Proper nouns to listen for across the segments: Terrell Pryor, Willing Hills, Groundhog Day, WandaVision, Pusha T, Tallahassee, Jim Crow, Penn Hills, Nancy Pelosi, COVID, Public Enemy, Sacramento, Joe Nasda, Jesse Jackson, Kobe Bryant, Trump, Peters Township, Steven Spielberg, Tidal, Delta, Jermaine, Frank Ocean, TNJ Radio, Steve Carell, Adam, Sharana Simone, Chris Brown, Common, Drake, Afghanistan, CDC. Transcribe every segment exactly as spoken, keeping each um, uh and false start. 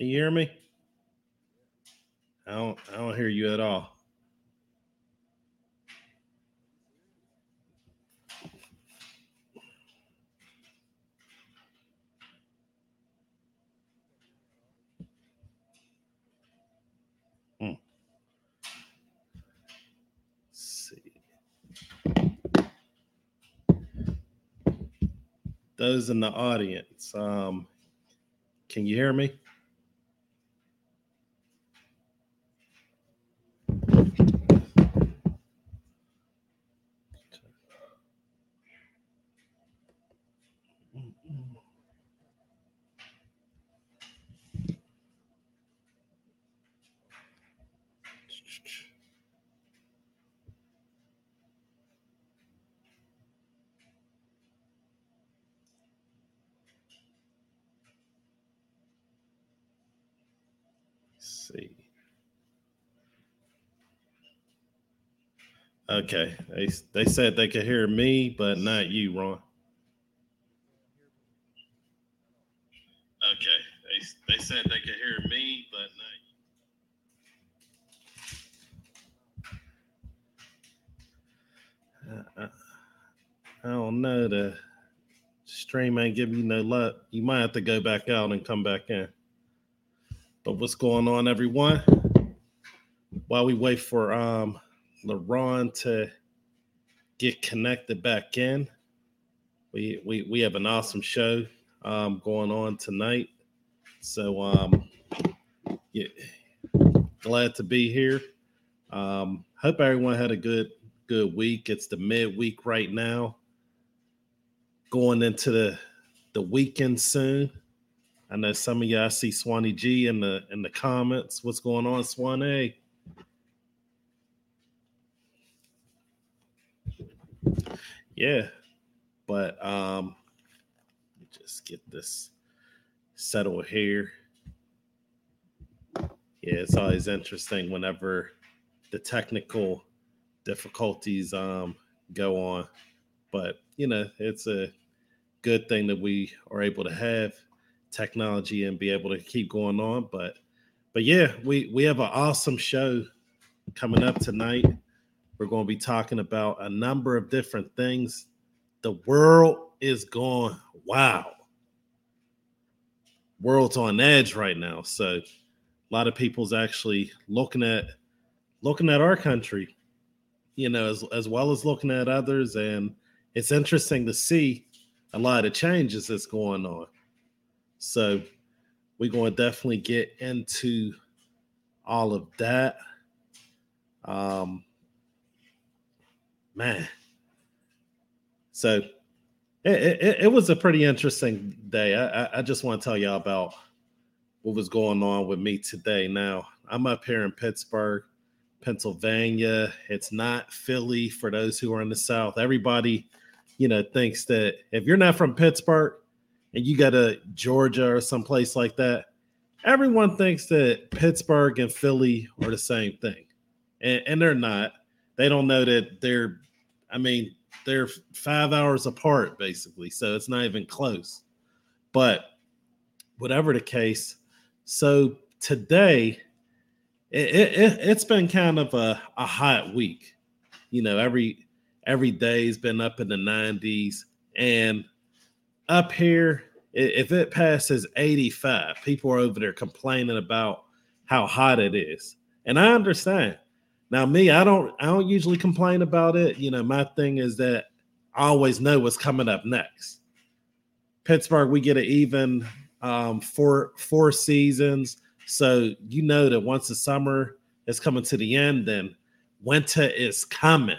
Can you hear me? I don't I don't hear you at all. Hmm. Let's see. Those in the audience, um, can you hear me? Okay, they they said they could hear me, but not you, Ron. Okay, they they said they could hear me, but not you. Uh, I, I don't know. The stream ain't giving you no luck. You might have to go back out and come back in. But what's going on, everyone? While we wait for um. LaRon to get connected back in. We we we have an awesome show um, going on tonight. So um, yeah, glad to be here. Um, hope everyone had a good good week. It's the midweek right now. Going into the the weekend soon. I know some of y'all see Swanee G in the in the comments. What's going on, Swanee? Yeah, but um, just get this settled here. Yeah, it's always interesting whenever the technical difficulties um go on, but you know it's a good thing that we are able to have technology and be able to keep going on. But but yeah, we we have an awesome show coming up tonight. We're going to be talking about a number of different things. The world is going, wow. World's on edge right now. So a lot of people's actually looking at looking at our country, you know, as, as well as looking at others. And it's interesting to see a lot of changes that's going on. So we're going to definitely get into all of that. Um. Man, so it, it, it was a pretty interesting day. I, I just want to tell y'all about what was going on with me today. Now, I'm up here in Pittsburgh, Pennsylvania. It's not Philly for those who are in the South. Everybody, you know, thinks that if you're not from Pittsburgh and you go to Georgia or someplace like that, everyone thinks that Pittsburgh and Philly are the same thing, and, and they're not. They don't know that they're I mean, they're five hours apart, basically, so it's not even close. But whatever the case, so today, it, it, it's been kind of a, a hot week. You know, every every day's been up in the nineties. And up here, if it passes eighty-five, people are over there complaining about how hot it is. And I understand. Now, me, I don't I don't usually complain about it. You know, my thing is that I always know what's coming up next. Pittsburgh, we get an even um, four, four seasons. So you know that once the summer is coming to the end, then winter is coming.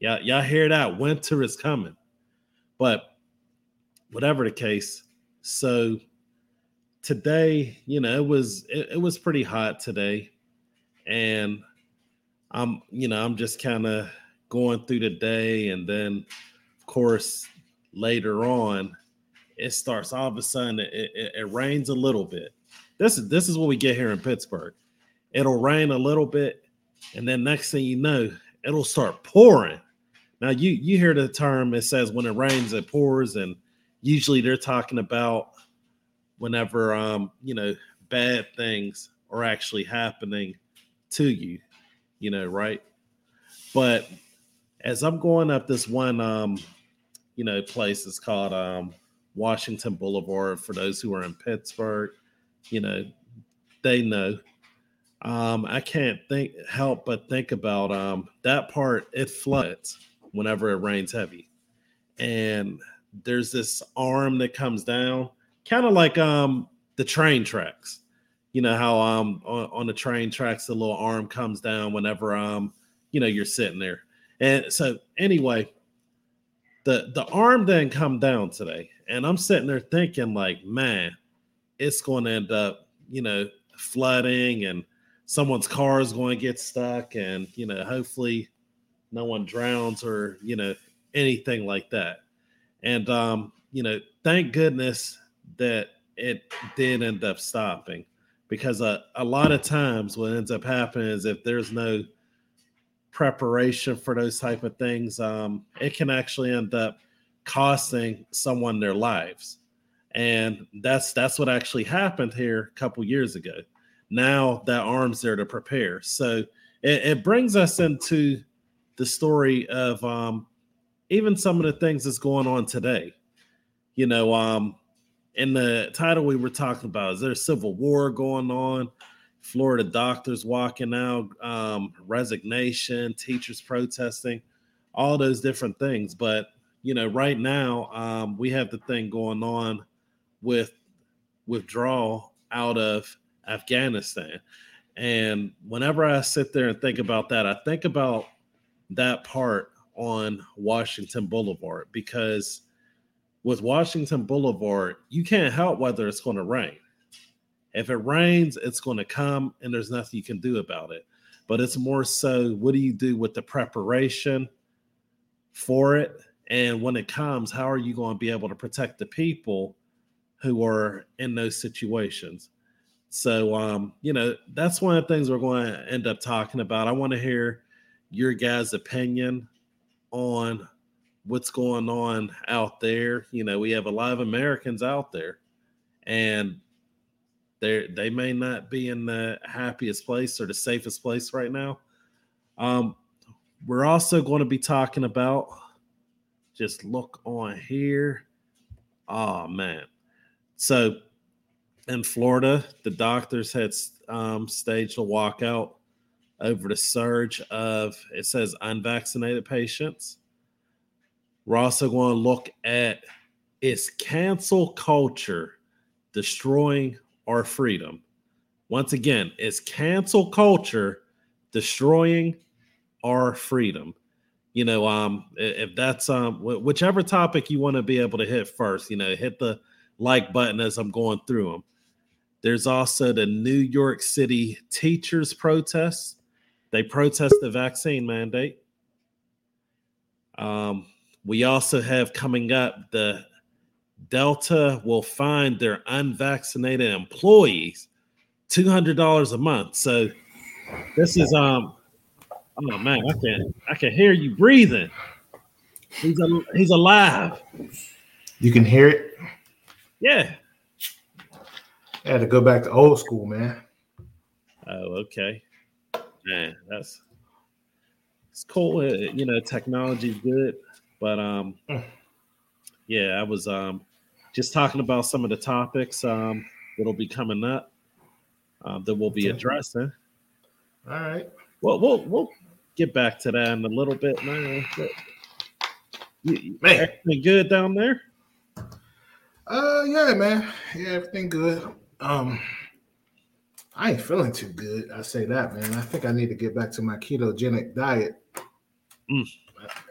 Y'all, y'all hear that? Winter is coming. But whatever the case, so today, you know, it was it, it was pretty hot today. And I'm, you know, I'm just kind of going through the day. And then, of course, later on, it starts all of a sudden, it, it, it rains a little bit. This is this is what we get here in Pittsburgh. It'll rain a little bit. And then next thing you know, it'll start pouring. Now, you, you hear the term, it says when it rains, it pours. And usually they're talking about whenever, um, you know, bad things are actually happening to you, you know, right? But as I'm going up this one, um, you know, place is called um, Washington Boulevard. For those who are in Pittsburgh, you know, they know. Um, I can't think help but think about um, that part. It floods whenever it rains heavy. And there's this arm that comes down, kind of like um, the train tracks. You know how um, on, on the train tracks, the little arm comes down whenever, um, you know, you're sitting there. And so anyway, the, the arm didn't come down today. And I'm sitting there thinking like, man, it's going to end up, you know, flooding and someone's car is going to get stuck. And, you know, hopefully no one drowns or, you know, anything like that. And, um, you know, thank goodness that it did end up stopping, because uh, a lot of times what ends up happening is if there's no preparation for those type of things, um, it can actually end up costing someone their lives. And that's that's what actually happened here a couple years ago. Now that arm's there to prepare. So it, it brings us into the story of um, even some of the things that's going on today. You know, um, in the title we were talking about, is there a civil war going on? Florida doctors walking out, um, resignation, teachers protesting, all those different things. But, you know, right now um, we have the thing going on with withdrawal out of Afghanistan. And whenever I sit there and think about that, I think about that part on Washington Boulevard, because with Washington Boulevard, you can't help whether it's going to rain. If it rains, it's going to come and there's nothing you can do about it. But it's more so, what do you do with the preparation for it? And when it comes, how are you going to be able to protect the people who are in those situations? So, um, you know, that's one of the things we're going to end up talking about. I want to hear your guys' opinion on what's going on out there. You know, we have a lot of Americans out there, and they they may not be in the happiest place or the safest place right now. Um, we're also going to be talking about, just look on here. Oh, man. So in Florida, the doctors had um, staged a walkout over the surge of, it says, unvaccinated patients. We're also going to look at, is cancel culture destroying our freedom? Once again, is cancel culture destroying our freedom? You know, um, if that's um, whichever topic you want to be able to hit first, you know, hit the like button as I'm going through them. There's also the New York City teachers protest. They protest the vaccine mandate. Um, we also have coming up, the Delta will fine their unvaccinated employees two hundred dollars a month. So this is um. Oh man, I can I can hear you breathing. He's a, he's alive. You can hear it. Yeah. I had to go back to old school, man. Oh, okay. Man, that's it's cool. It, you know, technology's good, but um, yeah, I was um just talking about some of the topics um that'll be coming up um, that we'll be addressing. All right. Well, we'll we'll. Get back to that in a little bit, man. You, man. Everything good down there? Uh, yeah, man. Yeah, everything good. Um, I ain't feeling too good. I say that, man. I think I need to get back to my ketogenic diet. Mm.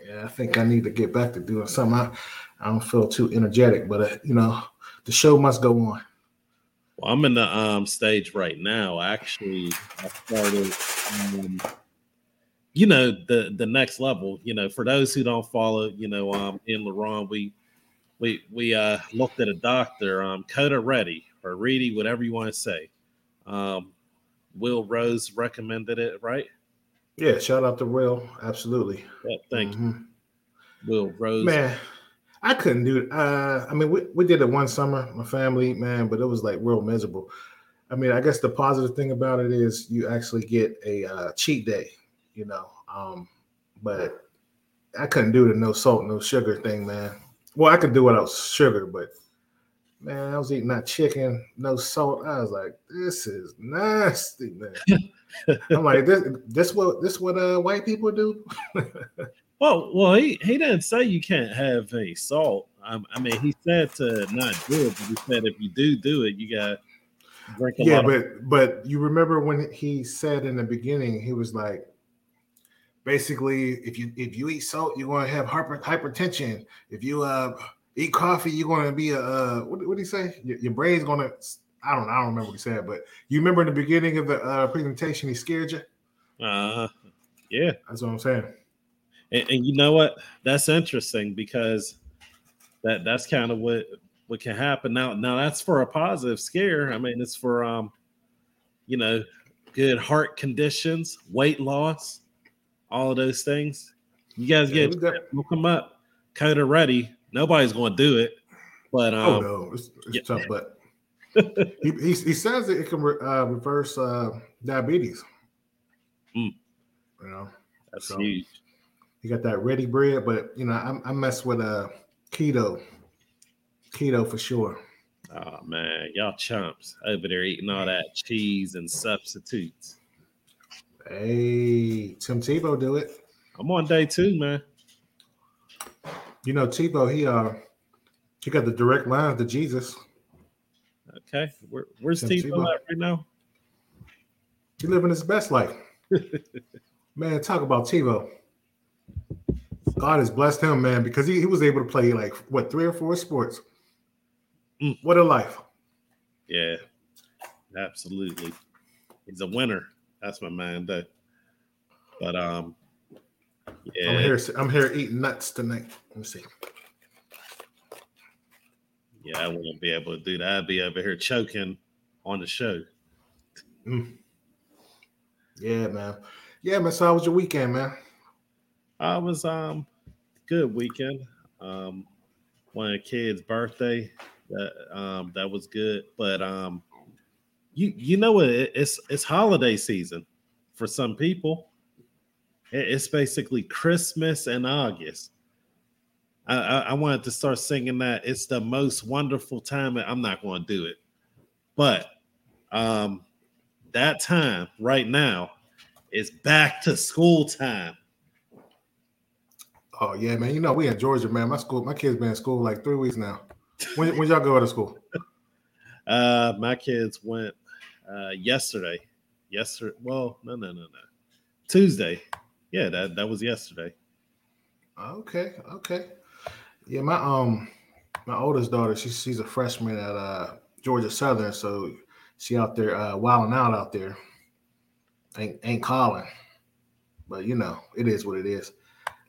Yeah, I think I need to get back to doing something. I, I don't feel too energetic, but uh, you know, the show must go on. Well, I'm in the um stage right now. Actually, I started. Um, You know, the, the next level, you know, for those who don't follow, you know, um, in Laurent, we we we uh, looked at a doctor, um, Coda Reddy or Reedy, whatever you want to say. Um, Will Rose recommended it, right? Yeah, shout out to Will. Absolutely. Yeah, thank mm-hmm. you. Will Rose. Man, I couldn't do it. Uh, I mean, we, we did it one summer, my family, man, but it was like real miserable. I mean, I guess the positive thing about it is you actually get a uh, cheat day, you know. Um, but I couldn't do the no salt, no sugar thing, man. Well, I could do without sugar, but man, I was eating that chicken, no salt. I was like, this is nasty, man. I'm like, this, this what this what uh, white people do. Well, well, he, he didn't say you can't have any salt. I, I mean, he said to not do it, but he said if you do do it, you got to drink a yeah, lot. Yeah, but of- but you remember when he said in the beginning, he was like, basically, if you if you eat salt, you're going to have hyper, hypertension. If you uh eat coffee, you're going to be a uh, what what did he say? Your, your brain's going to. I don't know. I don't remember what he said, but you remember in the beginning of the uh, presentation, he scared you. Uh, yeah, that's what I'm saying. And, and you know what? That's interesting because that that's kind of what, what can happen now. Now that's for a positive scare. I mean, it's for um, you know, good heart conditions, weight loss, all of those things. You guys yeah, get we'll come up, code ready. Nobody's going to do it, but um, oh no, it's, it's yeah. tough. But he, he he says that it can re, uh, reverse uh, diabetes. Mm. You know, that's so. Huge. You got that ready bread, but you know I, I mess with uh keto, keto for sure. Oh man, y'all chumps over there eating all that cheese and substitutes. Hey, Tim Tebow do it. I'm on day two, man. You know Tebow, he uh, he got the direct line to Jesus. Okay, Where, where's Tim Tebow at right now? He's living his best life. Man, talk about Tebow. God has blessed him, man, because he, he was able to play like what three or four sports. Mm. What a life! Yeah, absolutely. He's a winner. That's my mind. Though. But um, yeah, I'm here. I'm here eating nuts tonight. Let me see. Yeah, I wouldn't be able to do that. I'd be over here choking on the show. Mm. Yeah, man. Yeah, man. So how was your weekend, man? I was um good weekend. Um, one of the kids' birthday that um that was good, but um you you know it, it's it's holiday season for some people. It, it's basically Christmas and August. I, I I wanted to start singing that. It's the most wonderful time. I'm not going to do it, but um that time right now is back to school time. Oh yeah, man. You know we in Georgia, man. My school, my kids been in school like three weeks now. When when y'all go to school? Uh, my kids went uh, yesterday. Yesterday? Well, no, no, no, no. Tuesday. Yeah, that, that was yesterday. Okay, okay. Yeah, my um, my oldest daughter, she's she's a freshman at uh, Georgia Southern, so she out there uh, wilding out out there. Ain't ain't calling, but you know it is what it is.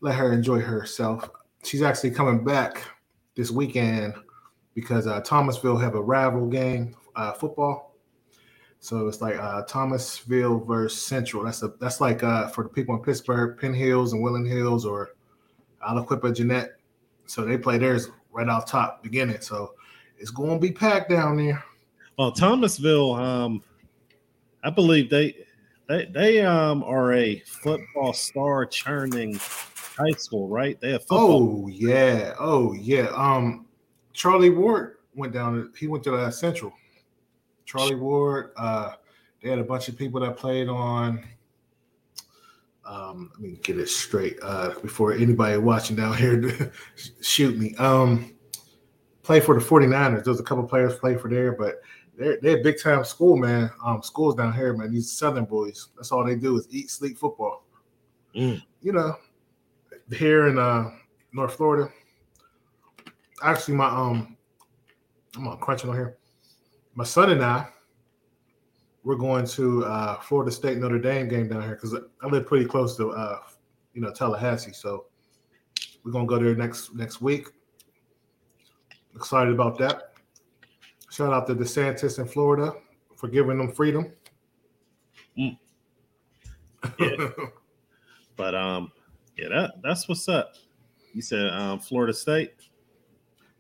Let her enjoy herself. She's actually coming back this weekend because uh, Thomasville have a rival game, uh, football. So it's like uh, Thomasville versus Central. That's a that's like uh, for the people in Pittsburgh, Penn Hills and Willing Hills or Aliquippa, Jeanette. So they play theirs right off top beginning. So it's going to be packed down there. Well, Thomasville, um, I believe they they they um, are a football star churning high school, right? They have football. Oh yeah, oh yeah. Um, Charlie Ward went down. He went to the Central. Charlie Ward. Uh, they had a bunch of people that played on. Um, let me get it straight uh, before anybody watching down here shoot me. Um, play for the forty-niners. There's a couple players play for there, but they're they're big time school, man. Um, schools down here, man. These Southern boys. That's all they do is eat, sleep, football. Mm. You know. Here in uh, North Florida, actually, my um, I'm on crunching on here. My son and I, we're going to uh, Florida State Notre Dame game down here because I live pretty close to uh, you know Tallahassee, so we're gonna go there next next week. Excited about that. Shout out to DeSantis in Florida for giving them freedom. Mm. Yeah, but um. Yeah, that, that's what's up. You said um, Florida State?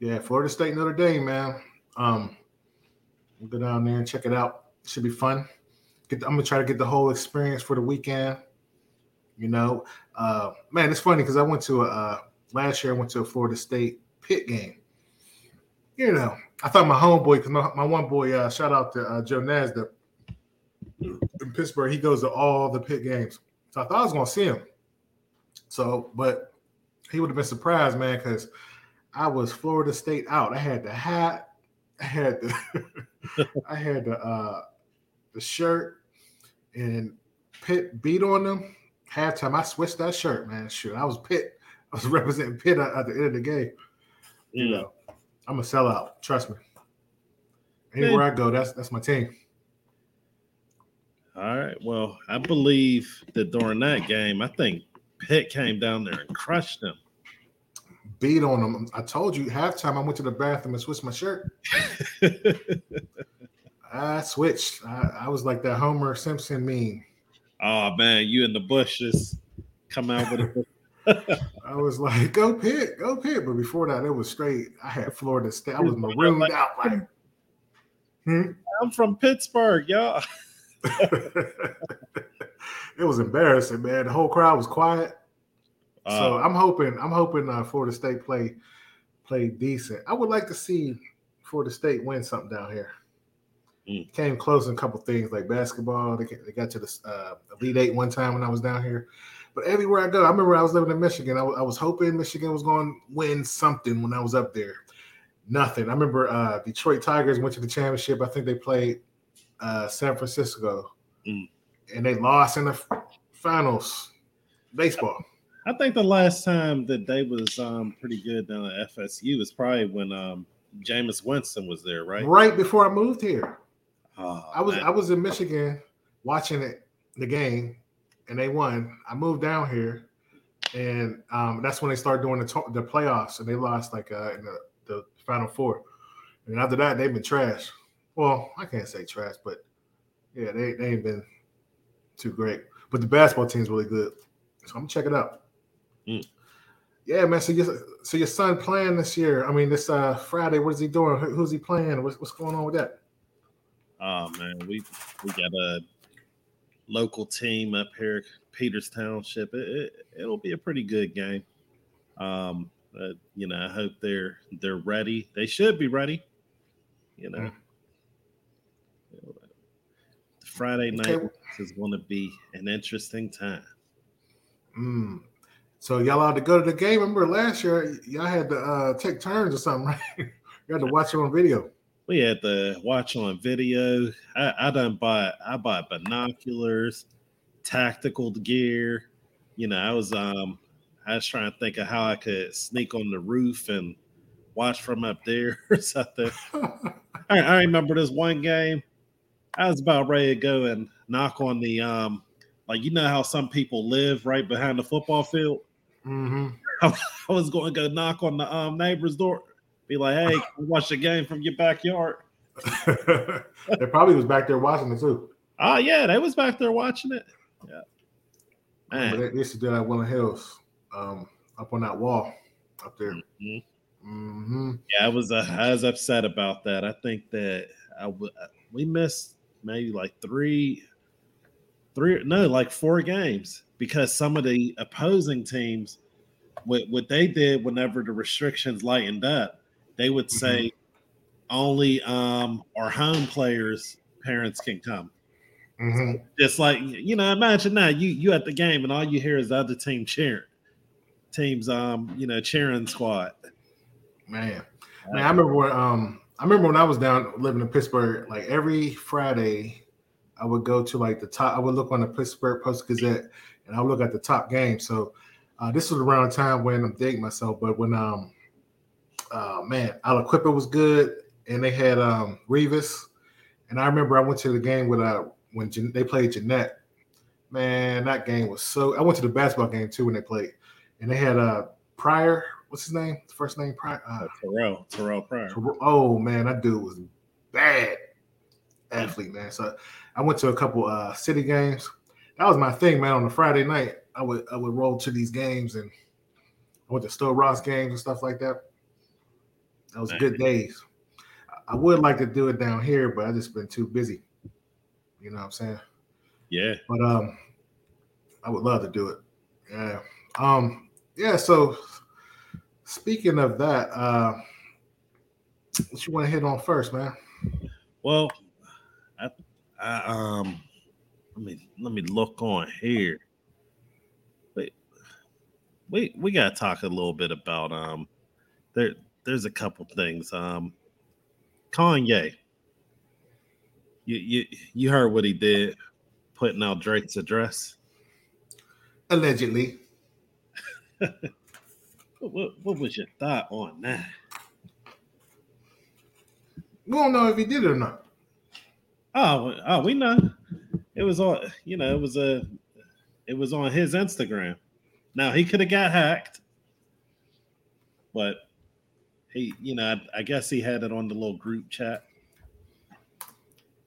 Yeah, Florida State Notre Dame, man. Um, we'll go down there and check it out. Should be fun. Get the, I'm gonna try to get the whole experience for the weekend. You know, uh, man, it's funny because I went to a uh, last year. I went to a Florida State Pitt game. You know, I thought my homeboy, because my, my one boy, uh, shout out to uh, Joe Nasda in Pittsburgh. He goes to all the Pitt games, so I thought I was gonna see him. So, but he would have been surprised, man, because I was Florida State out. I had the hat. I had the I had the uh, the shirt, and Pitt beat on them. Halftime, I switched that shirt, man. Shoot, I was Pitt. I was representing Pitt at, at the end of the game. Yeah. You know, I'm a sellout. Trust me. Anywhere man. I go, that's that's my team. All right. Well, I believe that during that game, I think Pitt came down there and crushed them. Beat on them. I told you, halftime, I went to the bathroom and switched my shirt. I switched. I, I was like that Homer Simpson meme. Oh, man, you in the bush just come out with it. I was like, go Pitt, go Pitt. But before that, it was straight. I had Florida State. I was marooned like, out. Like, hmm? I'm from Pittsburgh, y'all. It was embarrassing, man. The whole crowd was quiet. Uh, so I'm hoping, I'm hoping uh, Florida State play play decent. I would like to see Florida State win something down here. Mm. Came close in a couple things like basketball. They they got to the uh, Elite Eight one time when I was down here. But everywhere I go, I remember I was living in Michigan. I, w- I was hoping Michigan was going to win something when I was up there. Nothing. I remember uh, Detroit Tigers went to the championship. I think they played uh, San Francisco, mm. and they lost in the f- finals. Baseball. I think the last time that they was um, pretty good down at F S U was probably when um, Jameis Winston was there, right? Right before I moved here. Oh, I was man. I was in Michigan watching it, the game, and they won. I moved down here, and um, that's when they started doing the, to- the playoffs, and they lost like uh, in the, the Final Four. And after that, they've been trash. Well, I can't say trash, but yeah, they, they ain't been too great. But the basketball team's really good, so I'm gonna check it out. Mm. Yeah, man. So your so your son playing this year? I mean, this uh, Friday. What is he doing? Who, who's he playing? What's what's going on with that? Oh man, we we got a local team up here, Peters Township. It, it it'll be a pretty good game. Um, uh, you know, I hope they're they're ready. They should be ready. You know, mm. Friday night okay. is going to be an interesting time. Mm. So y'all had to go to the game. Remember last year, y'all had to uh, take turns or something, right? You had to watch it on video. We had to watch on video. I, I done bought I bought binoculars, tactical gear. You know, I was um I was trying to think of how I could sneak on the roof and watch from up there or something. I, I remember this one game. I was about ready to go and knock on the um like you know how some people live right behind the football field. Mm-hmm. I, I was going to go knock on the um neighbor's door. Be like, hey, watch the game from your backyard. They probably was back there watching it too. Oh yeah, they was back there watching it. Yeah, man. They used to do that at Willing Hills, um, up on that wall up there. Mm-hmm. Mm-hmm. Yeah, I was uh, I was upset about that. I think that I w- we missed maybe like three, three no, like four games because some of the opposing teams, what what they did whenever the restrictions lightened up. They would say mm-hmm. only um, our home players' parents can come. Mm-hmm. Just like, you know, imagine now you you at the game and all you hear is the other team cheering. Teams, um, you know, cheering squad. Man. Man, I remember when um, I remember when I was down living in Pittsburgh, like every Friday I would go to like the top. I would look on the Pittsburgh Post-Gazette and I would look at the top game. So uh, this was around the time when I'm dating myself, but when um Uh, man, Aliquippa was good, and they had um, Revis. And I remember I went to the game with uh, when Jean- they played Jeanette. Man, that game was so – I went to the basketball game, too, when they played. And they had uh, Pryor – what's his name? The first name? Pryor. Uh, Terrell. Terrell Pryor. Ter- oh, man, that dude was bad athlete, man. So I went to a couple uh, city games. That was my thing, man. On a Friday night, I would I would roll to these games, and I went to Stowe Ross games and stuff like that. That was good days. I would like to do it down here, but I've just been too busy. You know what I'm saying? Yeah. But um, I would love to do it. Yeah. Um. Yeah. So speaking of that, uh, what you want to hit on first, man? Well, I, I um, let me let me look on here. Wait, we we gotta talk a little bit about um, there there's a couple things. Um, Kanye, you you you heard what he did, putting out Drake's address, allegedly. What, what was your thought on that? We don't know if he did it or not. Oh, oh, we know. It was on, you know, it was a, it was on his Instagram. Now he could have got hacked, but he, you know, I, I guess he had it on the little group chat.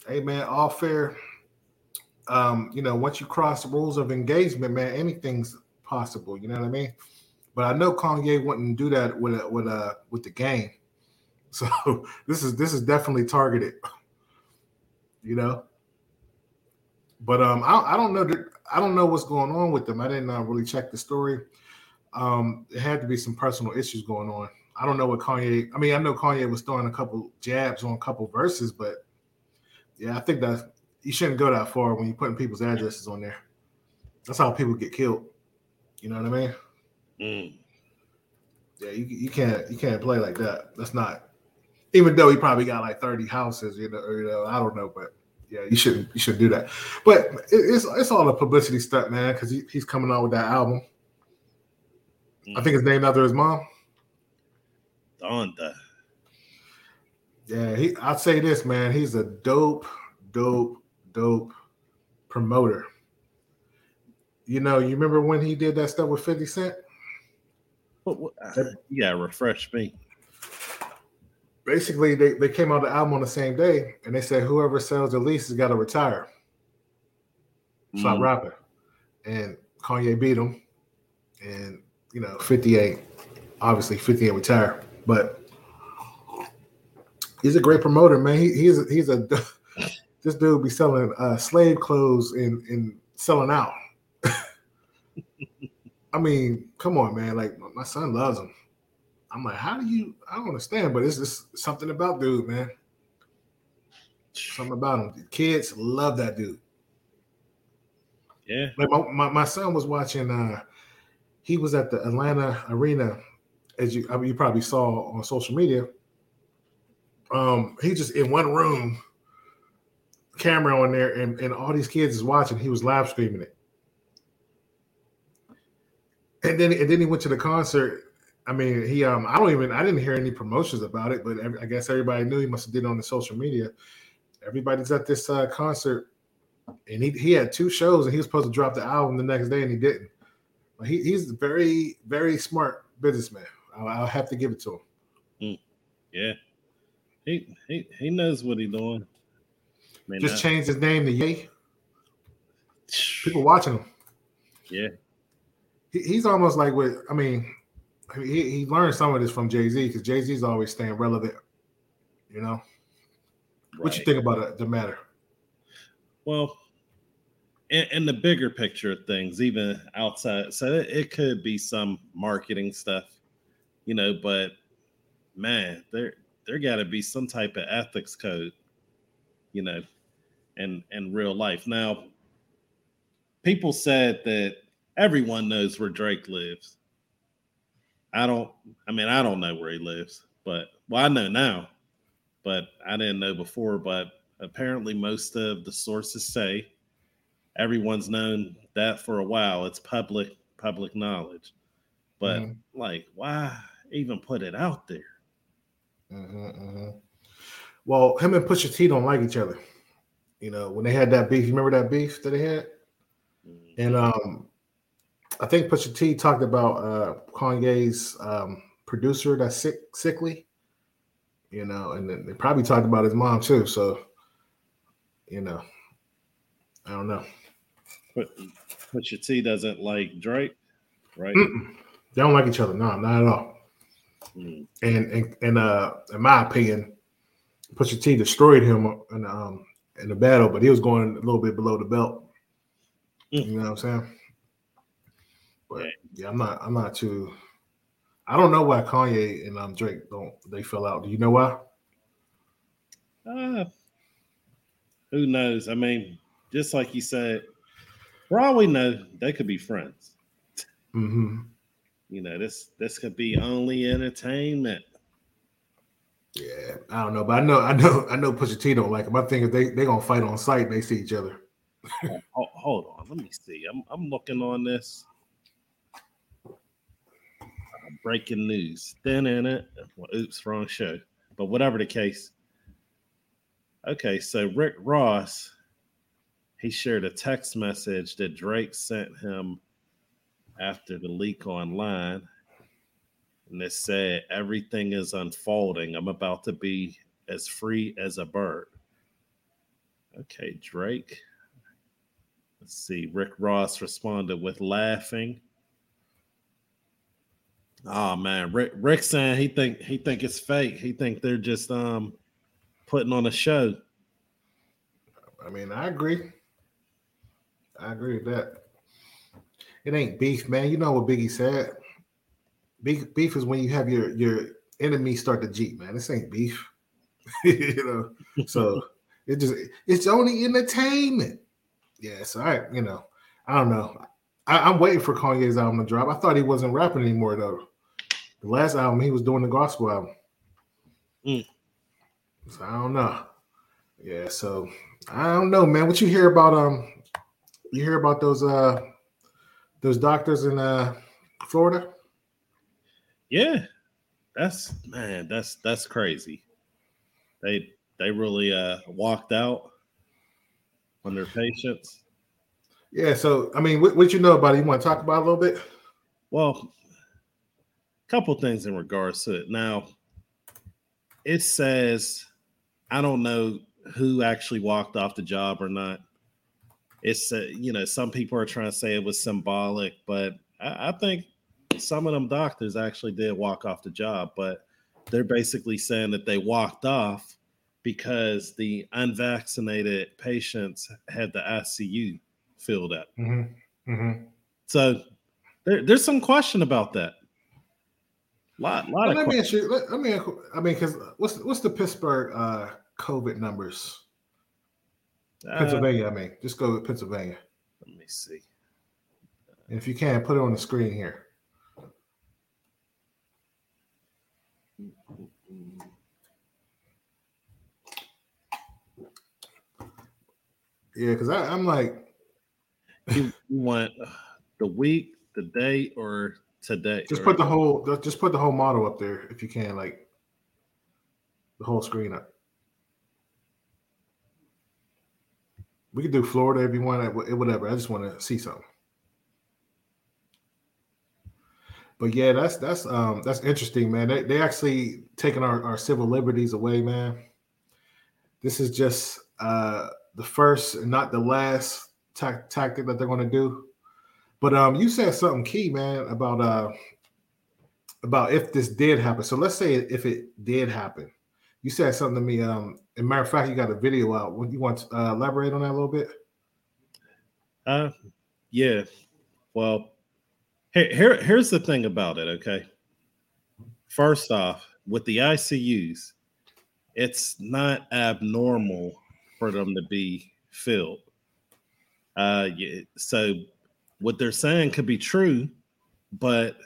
Hey man, all fair. Um, you know, once you cross the rules of engagement, man, anything's possible. You know what I mean? But I know Kanye wouldn't do that with a, with uh with the game. So this is this is definitely targeted, you know. But um, I, I don't know that, I don't know what's going on with them. I didn't uh, really check the story. Um, it had to be some personal issues going on. I don't know what Kanye. I mean, I know Kanye was throwing a couple jabs on a couple verses, but yeah, I think that you shouldn't go that far when you're putting people's addresses on there. That's how people get killed. You know what I mean? Mm. Yeah, you you can't you can't play like that. That's not. Even though he probably got like thirty houses, you know, or, you know, I don't know, but yeah, you shouldn't you shouldn't do that. But it, it's it's all a publicity stunt, man, because he, he's coming out with that album. Mm. I think it's named after his mom. Donda. Yeah, he. I'd say this, man. He's a dope, dope, dope promoter. You know, you remember when he did that stuff with fifty Cent? What, what, uh, yeah, refresh me. Basically, they, they came out the album on the same day, and they said whoever sells the least has got to retire. Stop mm. rapping. And Kanye beat him. And, you know, fifty-eight, obviously fifty-eight retired. But he's a great promoter, man. He, he's, a, he's a – this dude be selling uh, slave clothes and, and selling out. I mean, come on, man. Like, my son loves him. I'm like, how do you? I don't understand, but it's just something about dude, man. Something about him. The kids love that dude. Yeah. Like my, my, my son was watching. Uh, he was at the Atlanta Arena, as you I mean, you probably saw on social media. Um, he just in one room, camera on there, and, and all these kids is watching. He was live streaming it, and then and then he went to the concert. I mean, he. Um, I don't even. I didn't hear any promotions about it, but I guess everybody knew. He must have did it on the social media. Everybody's at this uh, concert, and he he had two shows, and he was supposed to drop the album the next day, and he didn't. But he, he's a very very smart businessman. I'll, I'll have to give it to him. Mm, yeah, he he he knows what he's doing. Man, Just I... changed his name to Ye. People watching him. Yeah, he, he's almost like with. I mean. He, he learned some of this from Jay-Z because Jay-Z's always staying relevant, you know. Right. What you think about the matter? Well, in, in the bigger picture of things, even outside, so it, it could be some marketing stuff, you know. But man, there there got to be some type of ethics code, you know, and and real life. Now, people said that everyone knows where Drake lives. I don't, I mean, I don't know where he lives, but, well, I know now, but I didn't know before, but apparently most of the sources say everyone's known that for a while. It's public, public knowledge, but mm-hmm. like, why even put it out there? Mm-hmm, mm-hmm. Well, him and Pusha T don't like each other. You know, when they had that beef, you remember that beef that they had? Mm-hmm. And, um, I think Pusha T talked about uh, Kanye's um, producer that's sick, sickly, you know, and then they probably talked about his mom too. So, you know, I don't know. But Pusha T doesn't like Drake, right? Mm-mm. They don't like each other. No, not at all. Mm. And and and uh, in my opinion, Pusha T destroyed him in, um, in the battle, but he was going a little bit below the belt. Mm. You know what I'm saying? But yeah, I'm not. I'm not too. I don't know why Kanye and um, Drake don't. They fell out. Do you know why? Uh, who knows? I mean, just like you said, for all we know, they could be friends. Mm-hmm. You know, this this could be only entertainment. Yeah, I don't know, but I know, I know, I know Pusha T don't like him. I think they they gonna fight on sight and they see each other. oh, hold on, let me see. I'm I'm looking on this. Uh, breaking news. Then in it. Well, oops, wrong show. But whatever the case. Okay, so Rick Ross, he shared a text message that Drake sent him after the leak online. And it said, everything is unfolding. I'm about to be as free as a bird. Okay, Drake. Let's see. Rick Ross responded with laughing. Oh, man. Rick, Rick saying he think he think it's fake. He think they're just um putting on a show. I mean, I agree. I agree with that. It ain't beef, man. You know what Biggie said. Beef, beef is when you have your, your enemies start to jeep, man. This ain't beef. You know? So it just it's only entertainment. Yeah, so I, you know, I don't know. I, I'm waiting for Kanye's album to drop. I thought he wasn't rapping anymore, though. The last album, he was doing the gospel album. Mm. So I don't know. Yeah, so I don't know, man. What you hear about, um, you hear about those, uh, those doctors in, uh, Florida? Yeah, that's man, that's that's crazy. They they really uh, walked out on their patients. Yeah, so I mean, what, what you know about it? You want to talk about it a little bit? Well, a couple things in regards to it. Now, it says I don't know who actually walked off the job or not. It's uh, you know, some people are trying to say it was symbolic, but I, I think. Some of them doctors actually did walk off the job, but they're basically saying that they walked off because the unvaccinated patients had the I C U filled up. Mm-hmm. Mm-hmm. So there, there's some question about that. Lot, lot. Well, of let me ask you. Let, let me. I mean, because what's what's the Pittsburgh uh, COVID numbers? Uh, Pennsylvania. I mean, just go with Pennsylvania. Let me see. If you can, put it on the screen here. Yeah, because I'm like, you want the week, the day, or today? Just put the whole, just put the whole model up there if you can, like the whole screen up. We could do Florida if you want, whatever. I just want to see something. But yeah, that's that's um that's interesting, man. They they actually taking our, our civil liberties away, man. This is just uh the first and not the last ta- tactic that they're going to do. But um, you said something key, man, about uh about if this did happen. So let's say if it did happen, you said something to me. Um, as a matter of fact, you got a video out. Would you want to uh, elaborate on that a little bit? Uh, yeah. Well. Here, here, here's the thing about it, okay? First off, with the I C Us, it's not abnormal for them to be filled. Uh, so what they're saying could be true, but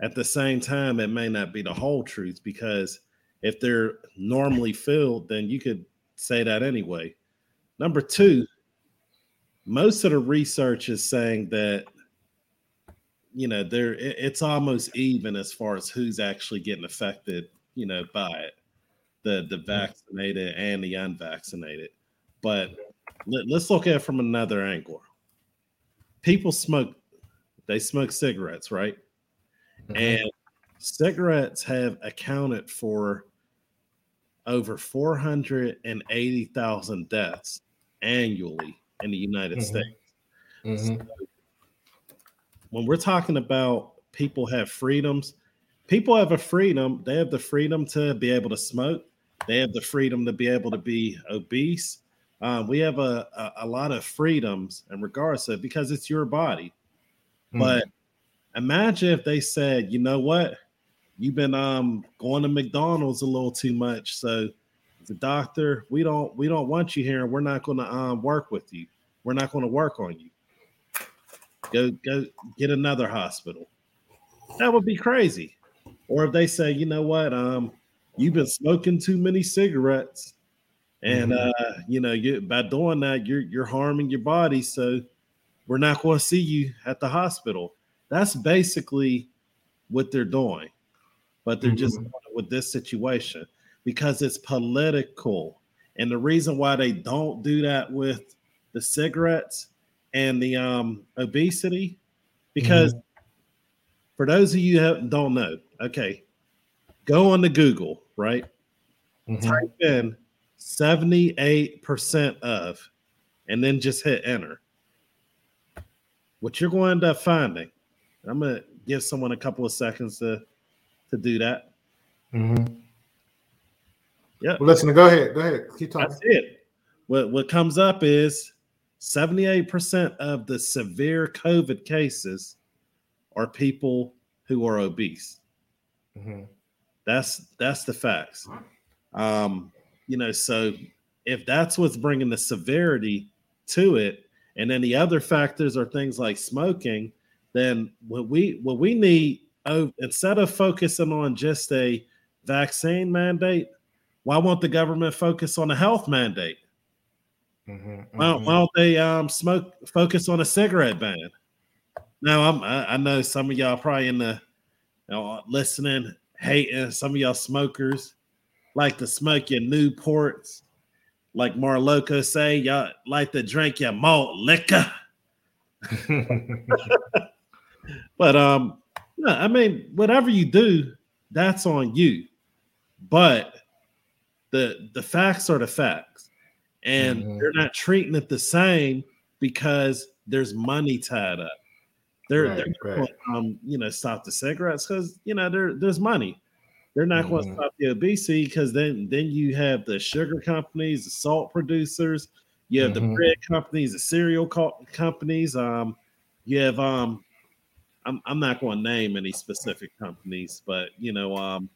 at the same time, it may not be the whole truth because if they're normally filled, then you could say that anyway. Number two, most of the research is saying that you know, there it's almost even as far as who's actually getting affected, you know, by it, the the vaccinated and the unvaccinated. But let, let's look at it from another angle. People smoke, they smoke cigarettes, right? Mm-hmm. And cigarettes have accounted for over four hundred eighty thousand deaths annually in the United mm-hmm. States. Mm-hmm. So, when we're talking about people have freedoms, people have a freedom. They have the freedom to be able to smoke. They have the freedom to be able to be obese. Uh, we have a, a, a lot of freedoms in regards to it because it's your body. Mm. But imagine if they said, you know what? You've been um, going to McDonald's a little too much. So the doctor, we don't we don't want you here. And we're not going to um, work with you. We're not going to work on you. Go, go get another hospital. That would be crazy. Or if they say, you know what, um, you've been smoking too many cigarettes, and uh, you know, you by doing that, you're you're harming your body. So we're not going to see you at the hospital. That's basically what they're doing, but they're mm-hmm. just with this situation because it's political. And the reason why they don't do that with the cigarettes and the um, obesity, because. Mm-hmm. For those of you who don't know, okay, go on to Google, right? Mm-hmm. Type in seventy-eight percent of, and then just hit enter. What you're going to end up finding, I'm going to give someone a couple of seconds to, to do that. Mm-hmm. Yeah. Well, listen, go ahead. Go ahead. Keep talking. That's it. What, what comes up is seventy-eight percent of the severe COVID cases are people who are obese. Mm-hmm. That's that's the facts. Um, you know, so if that's what's bringing the severity to it, and then the other factors are things like smoking, then what we what we need, oh, instead of focusing on just a vaccine mandate, why won't the government focus on a health mandate? Mm-hmm. Mm-hmm. Why, why don't they um, smoke focus on a cigarette ban? Now, I'm, I know some of y'all probably in the you know, listening, hating. Some of y'all smokers like to smoke your Newports, like Marloco say. Y'all like to drink your malt liquor. But, um, no, I mean, whatever you do, that's on you. But the, the facts are the facts. And mm-hmm. they're not treating it the same because there's money tied up. They're, right, they're right. Gonna, um, you know, stop the cigarettes because you know there there's money. They're not mm-hmm. going to stop the obesity because then then you have the sugar companies, the salt producers, you have mm-hmm. the bread companies, the cereal co- companies. Um, you have um, I'm I'm not going to name any specific companies, but you know um,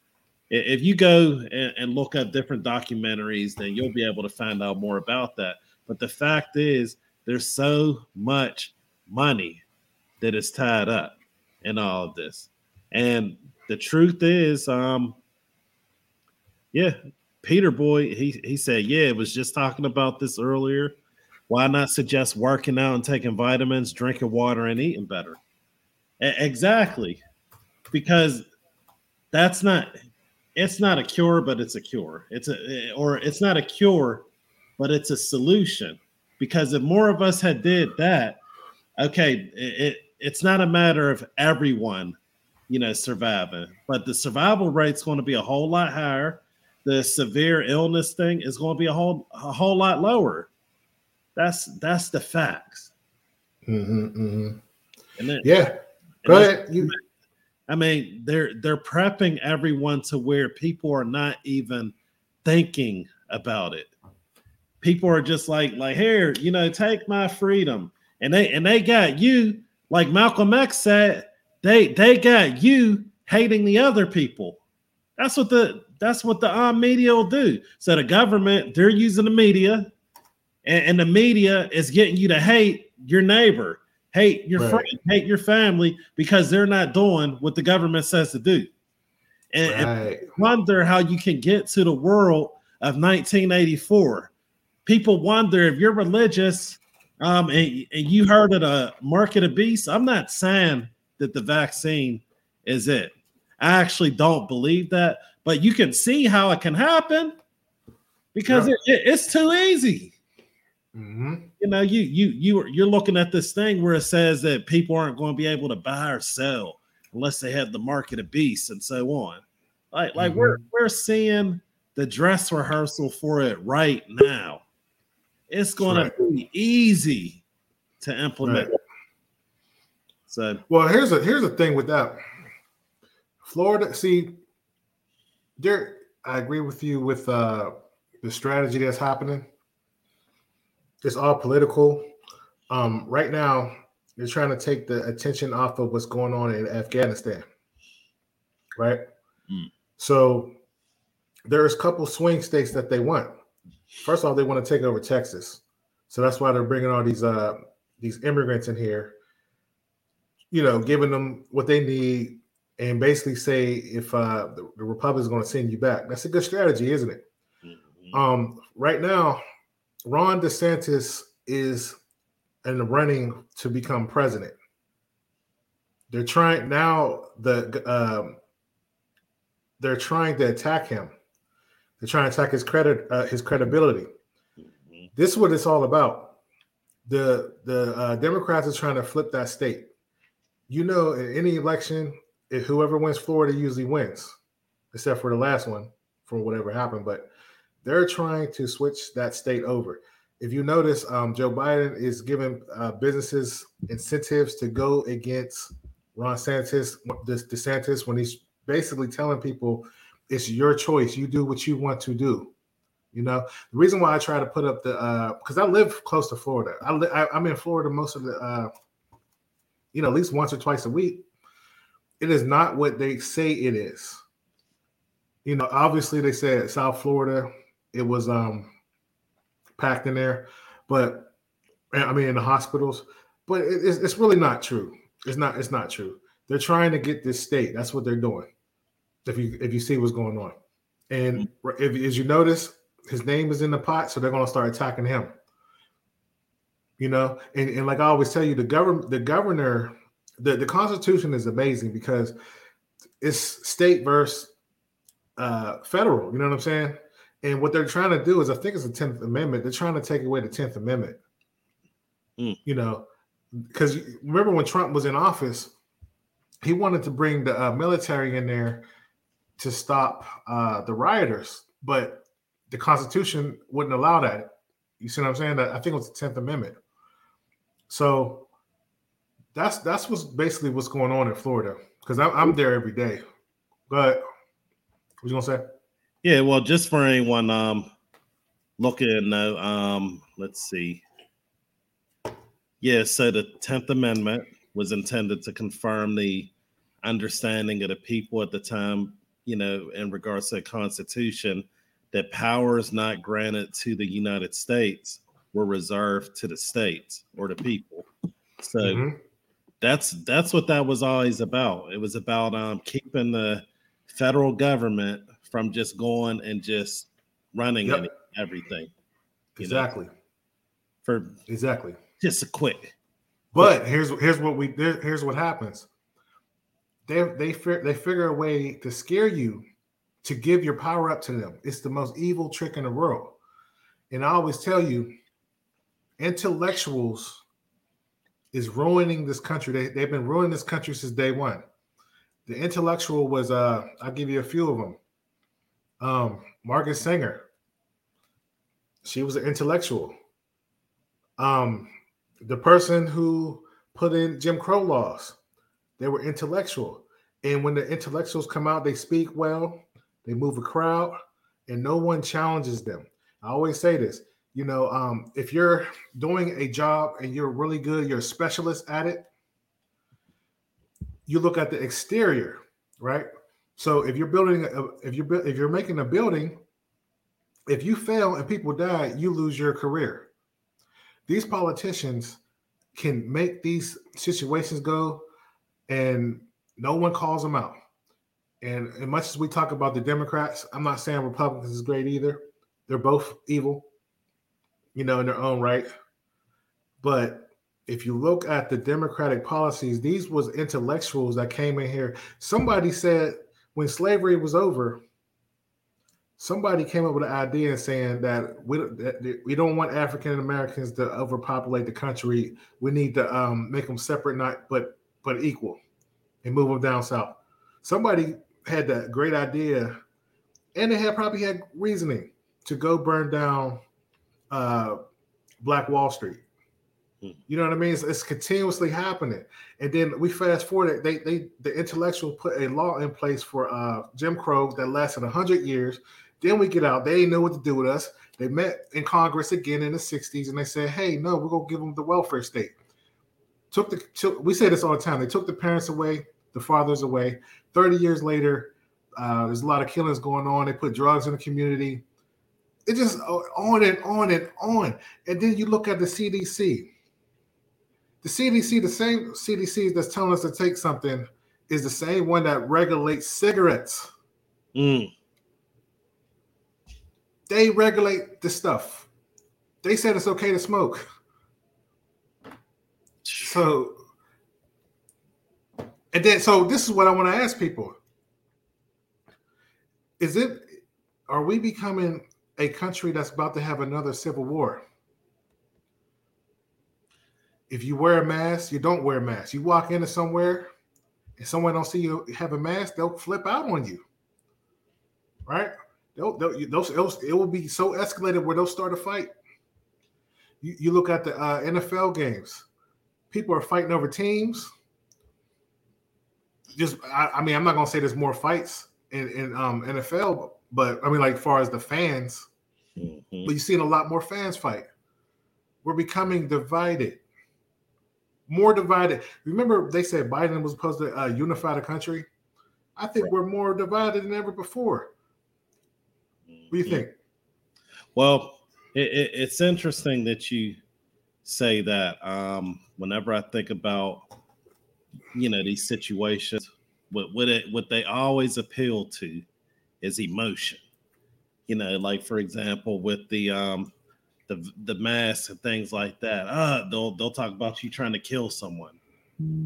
if you go and, and look up different documentaries, then you'll be able to find out more about that. But the fact is, there's so much money that is tied up in all of this. And the truth is, um, yeah, Peter Boyd, he, he said, yeah, it was just talking about this earlier. Why not suggest working out and taking vitamins, drinking water, and eating better? A- exactly. Because that's not, it's not a cure, but it's a cure. It's a, or it's not a cure, but it's a solution. Because if more of us had did that, okay, it, it's not a matter of everyone, you know, surviving, but the survival rate's going to be a whole lot higher. The severe illness thing is going to be a whole a whole lot lower. That's that's the facts. Mm-hmm, mm-hmm. And then, yeah, go ahead. You... I mean, they're they're prepping everyone to where people are not even thinking about it. People are just like like here, you know, take my freedom. And they and they got you, like Malcolm X said, they they got you hating the other people. That's what the that's what the um, media will do. So the government, they're using the media, and, and the media is getting you to hate your neighbor, hate your right. friend, hate your family, because they're not doing what the government says to do. And, right. and wonder how you can get to the world of nineteen eighty-four. People wonder if you're religious. Um, and, and you heard of the mark of the beast. I'm not saying that the vaccine is it. I actually don't believe that, but you can see how it can happen because yeah. it, it, it's too easy. Mm-hmm. You know, you you you you're looking at this thing where it says that people aren't going to be able to buy or sell unless they have the mark of the beast and so on. Like like mm-hmm. we're we're seeing the dress rehearsal for it right now. It's going right. to be easy to implement. Right. So, well, here's a here's the thing with that. Florida, see, there. I agree with you with uh, the strategy that's happening. It's all political. Um, right now, they're trying to take the attention off of what's going on in Afghanistan, right? Mm. So there's a couple swing states that they want. First of all, they want to take over Texas. So that's why they're bringing all these uh, these immigrants in here, you know, giving them what they need and basically say if uh, the, the Republic is going to send you back. That's a good strategy, isn't it? Mm-hmm. Um, right now, Ron DeSantis is in the running to become president. They're trying now. The um, they're trying to attack him. They're trying to attack his credit, uh, his credibility. Mm-hmm. This is what it's all about. The the uh, Democrats are trying to flip that state. You know, in any election, if whoever wins Florida usually wins, except for the last one, for whatever happened. But they're trying to switch that state over. If you notice, um, Joe Biden is giving uh, businesses incentives to go against Ron DeSantis, DeSantis when he's basically telling people it's your choice. You do what you want to do. You know, the reason why I try to put up the uh, because I live close to Florida. I li- I, I'm in Florida most of the, uh, you know, at least once or twice a week. It is not what they say it is. You know, obviously they said South Florida. It was um, packed in there, but I mean in the hospitals. But it, it's, it's really not true. It's not. It's not true. They're trying to get this state. That's what they're doing. If you if you see what's going on, and mm-hmm. if as you notice, his name is in the pot, so they're going to start attacking him. You know, and, and like I always tell you, the government, the governor, the, the Constitution is amazing because it's state versus uh, federal. You know what I'm saying? And what they're trying to do is, I think it's the tenth Amendment. They're trying to take away the tenth Amendment. Mm. You know, because remember when Trump was in office, he wanted to bring the uh, military in there to stop uh, the rioters, but the Constitution wouldn't allow that. You see what I'm saying? I think it was the tenth Amendment. So that's that's what's basically what's going on in Florida, because I'm, I'm there every day. But what you gonna say? Yeah, well, just for anyone um, looking, uh, um, let's see. Yeah, so the tenth Amendment was intended to confirm the understanding of the people at the time, you know, in regards to the Constitution, that powers not granted to the United States were reserved to the states or the people. So mm-hmm. that's that's what that was always about. It was about um, keeping the federal government from just going and just running yep. everything. Exactly. Know? For exactly. Just a quick. But quick. here's here's what we here's what happens. They they they figure a way to scare you to give your power up to them. It's the most evil trick in the world. And I always tell you, intellectuals is ruining this country. They they've been ruining this country since day one. The intellectual was uh I'll give you a few of them. Um, Margaret Sanger, she was an intellectual. Um, the person who put in Jim Crow laws, they were intellectual. And when the intellectuals come out, they speak well, they move a crowd, and no one challenges them. I always say this, you know, um, if you're doing a job and you're really good, you're a specialist at it, you look at the exterior, right? So if you're building, a, if you're if you're making a building, if you fail and people die, you lose your career. These politicians can make these situations go, and no one calls them out. And as much as we talk about the Democrats, I'm not saying Republicans is great either. They're both evil, you know, in their own right. But if you look at the Democratic policies, these was intellectuals that came in here. Somebody said, when slavery was over, somebody came up with an idea saying that we, that we don't want African Americans to overpopulate the country. We need to um, make them separate, not but but equal, and move them down south. Somebody had that great idea, and they had probably had reasoning to go burn down uh, Black Wall Street. You know what I mean? It's, it's continuously happening. And then we fast forward. They, they, the intellectuals put a law in place for uh, Jim Crow that lasted one hundred years. Then we get out. They didn't know what to do with us. They met in Congress again in the sixties, and they said, hey, no, we're going to give them the welfare state. Took the took, We say this all the time. They took the parents away, the fathers away. thirty years later, uh, there's a lot of killings going on. They put drugs in the community. It just on and on and on. And then you look at the C D C. The C D C, the same C D C that's telling us to take something, is the same one that regulates cigarettes. Mm. They regulate the stuff. They said it's okay to smoke. So, and then, so this is what I want to ask people. Is it, are we becoming a country that's about to have another civil war? If you wear a mask, you don't wear a mask. You walk into somewhere and someone don't see you have a mask, they'll flip out on you, right? They'll, they'll, they'll, they'll, it will be so escalated where they'll start a fight. You, you look at the uh, N F L games. People are fighting over teams. Just, I, I mean, I'm not going to say there's more fights in, in um, N F L, but I mean, like, far as the fans, mm-hmm. but you're seeing a lot more fans fight. We're becoming divided. More divided. Remember, they said Biden was supposed to uh, unify the country. I think right. We're more divided than ever before. What do you think? Well, it, it, it's interesting that you say that. Um, whenever I think about, you know, these situations, what what, it, what they always appeal to is emotion. You know, like, for example, with the um, the the masks and things like that. Uh, they'll they'll talk about you trying to kill someone,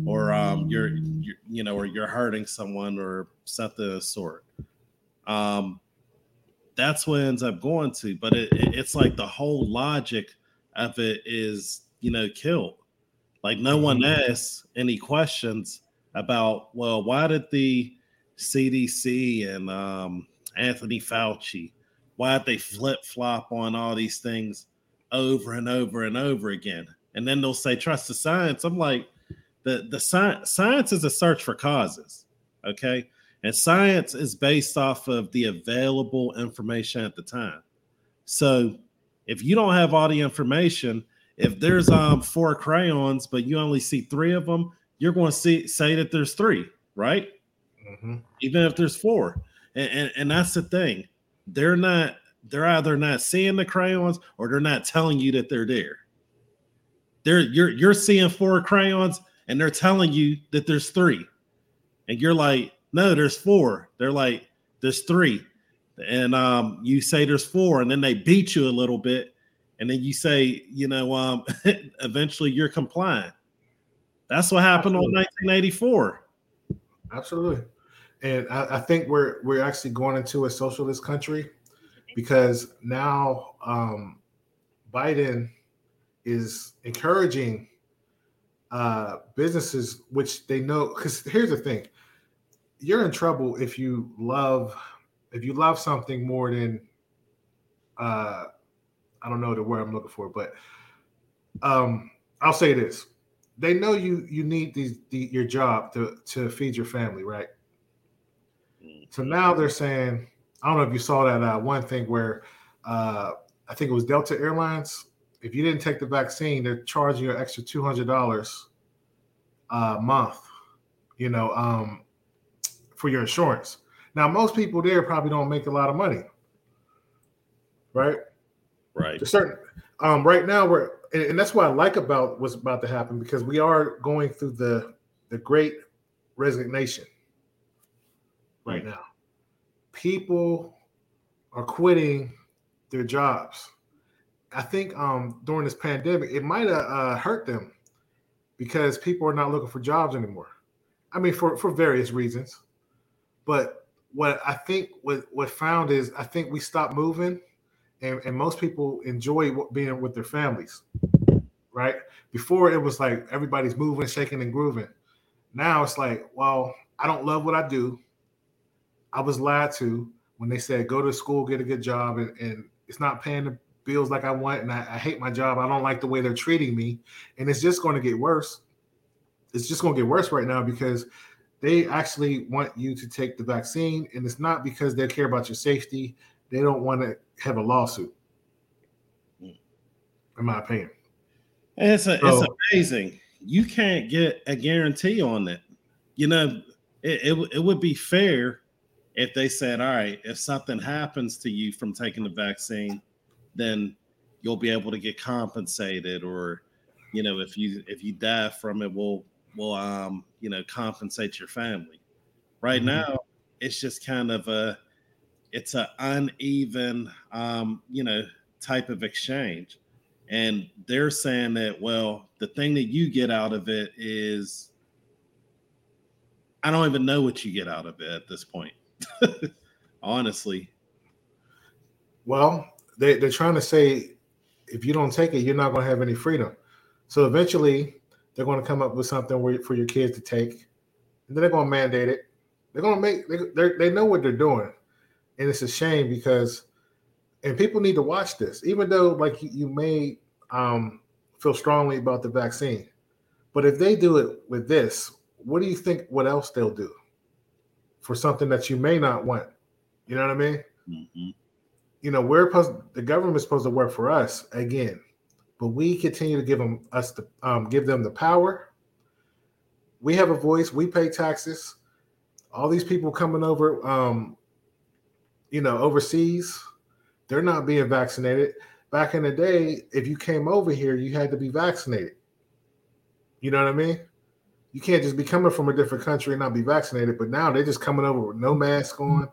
or um, you're, you're you know, or you're hurting someone or something of the sort. Um. That's what it ends up going to, but it, it, it's like the whole logic of it is, you know, killed. Like, no one asks any questions about, well, why did the C D C and um, Anthony Fauci, why did they flip-flop on all these things over and over and over again? And then they'll say, trust the science. I'm like, the, the sci- science is a search for causes, okay? And science is based off of the available information at the time. So if you don't have all the information, if there's um, four crayons, but you only see three of them, you're going to see, say that there's three, right? Mm-hmm. Even if there's four. And, and, and that's the thing. They're not, they're either not seeing the crayons or they're not telling you that they're there. They're, you're, you're seeing four crayons and they're telling you that there's three. And you're like, no, there's four. They're like, there's three. And um, you say there's four, and then they beat you a little bit. And then you say, you know, um, eventually you're compliant. That's what happened Absolutely. on nineteen eighty-four. Absolutely. And I, I think we're we're actually going into a socialist country, because now um, Biden is encouraging uh, businesses, which they know, because here's the thing. You're in trouble if you love if you love something more than uh, I don't know the word I'm looking for, but um, I'll say this: they know you you need these, the, your job to to feed your family, right? So now they're saying, I don't know if you saw that uh, one thing where uh, I think it was Delta Airlines. If you didn't take the vaccine, they're charging you an extra two hundred dollars a month. You know. Um, for your insurance. Now, most people there probably don't make a lot of money, right? Right. To certain, um, right now, we're, and that's what I like about what's about to happen, because we are going through the, the great resignation right now. People are quitting their jobs. I think um, during this pandemic, it might have uh, hurt them, because people are not looking for jobs anymore. I mean, for, for various reasons. But what I think what, what found is I think we stopped moving, and, and most people enjoy being with their families, right? Before it was like everybody's moving, shaking, and grooving. Now it's like, well, I don't love what I do. I was lied to when they said go to school, get a good job, and, and it's not paying the bills like I want, and I, I hate my job. I don't like the way they're treating me, and it's just going to get worse. It's just going to get worse right now, because they actually want you to take the vaccine, and it's not because they care about your safety. they don't want to have a lawsuit, in my opinion. It's a, so, it's amazing. You can't get a guarantee on that. You know, it, it, it would be fair if they said, all right, if something happens to you from taking the vaccine, then you'll be able to get compensated, or, you know, if you if you die from it, we'll we'll um you know compensate your family. Right mm-hmm. now, it's just kind of a it's an uneven um you know type of exchange, and they're saying that, well, the thing that you get out of it is, I don't even know what you get out of it at this point, honestly. Well, they they're trying to say, if you don't take it, you're not going to have any freedom. So eventually, they're going to come up with something for your kids to take, and then they're going to mandate it. They're going to make they they know what they're doing, and it's a shame because, and people need to watch this. Even though, like, you, you may um, feel strongly about the vaccine, but if they do it with this, what do you think? What else they'll do for something that you may not want? You know what I mean? Mm-hmm. You know, we're supposed, the government's supposed to work for us again, but we continue to give them us the um, give them the power. We have a voice. We pay taxes. All these people coming over, um, you know, overseas, they're not being vaccinated. Back in the day, if you came over here, you had to be vaccinated. You know what I mean? You can't just be coming from a different country and not be vaccinated. But now they're just coming over with no mask on.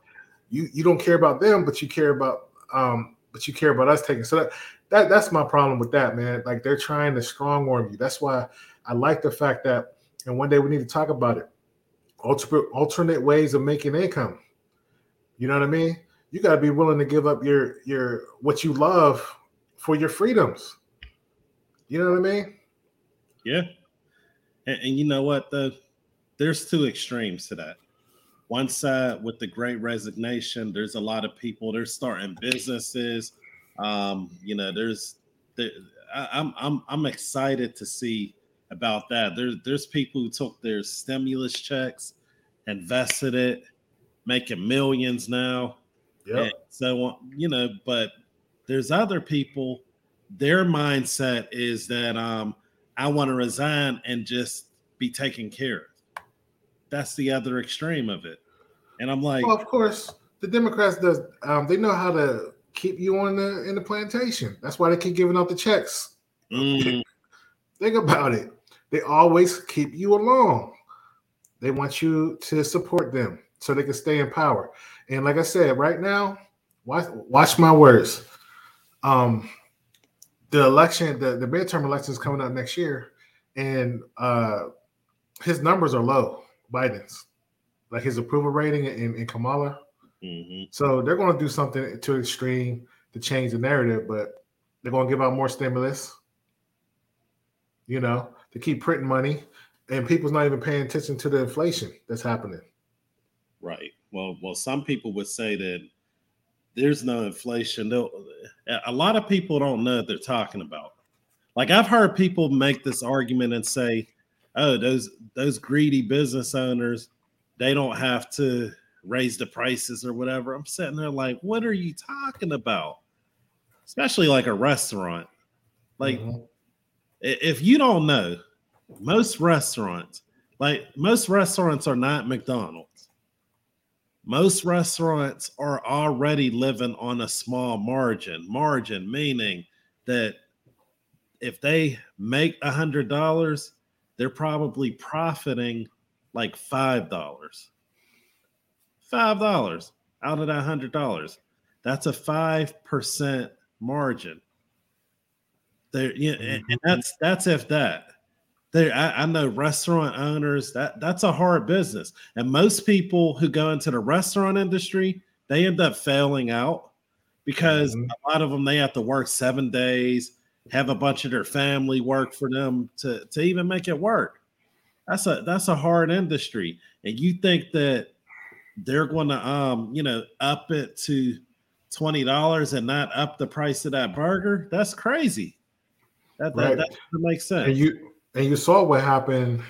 You you don't care about them, but you care about um, but you care about us taking. So that. That that's my problem with that, man. Like, they're trying to strong arm you. That's why I like the fact that, and one day we need to talk about it, Alternate, alternate ways of making income. You know what I mean? You got to be willing to give up your your what you love for your freedoms. You know what I mean? Yeah. And, and you know what? The, there's two extremes to that. One side with the Great Resignation, there's a lot of people. They're starting businesses. Um, you know, there's, there, I, I'm, I'm, I'm excited to see about that. There's, there's people who took their stimulus checks, invested it, making millions now. Yeah. So, you know, but there's other people, their mindset is that, um, I want to resign and just be taken care of. That's the other extreme of it. And I'm like, well, of course the Democrats does, um, they know how to keep you on the in the plantation. That's why they keep giving out the checks. Mm. Think about it. They always keep you along. They want you to support them so they can stay in power. And like I said, right now, watch, watch my words. Um, the election, the, the midterm election is coming up next year, and uh, his numbers are low, Biden's. Like his approval rating in, in Kamala. Mm-hmm. So they're going to do something too extreme to change the narrative, but they're going to give out more stimulus, you know, to keep printing money, and people's not even paying attention to the inflation that's happening. Right. Well, well, some people would say that there's no inflation. They'll, a lot of people don't know what they're talking about. Like, I've heard people make this argument and say, oh, those those greedy business owners, they don't have to raise the prices or whatever. I'm sitting there like, what are you talking about? Especially like a restaurant. Like, mm-hmm. if you don't know, most restaurants, like most restaurants are not McDonald's. Most restaurants are already living on a small margin. Margin meaning that if they make one hundred dollars, they're probably profiting like five dollars. Five dollars out of that hundred dollars. That's a five percent margin. There, yeah, and, and that's that's if that. There, I, I know restaurant owners, that that's a hard business, and most people who go into the restaurant industry, they end up failing out because mm-hmm. a lot of them, they have to work seven days, have a bunch of their family work for them to to even make it work. That's a that's a hard industry, and you think that they're going to, um, you know, up it to twenty dollars and not up the price of that burger? That's crazy. That, right. that, that doesn't make sense. And you and you saw what happened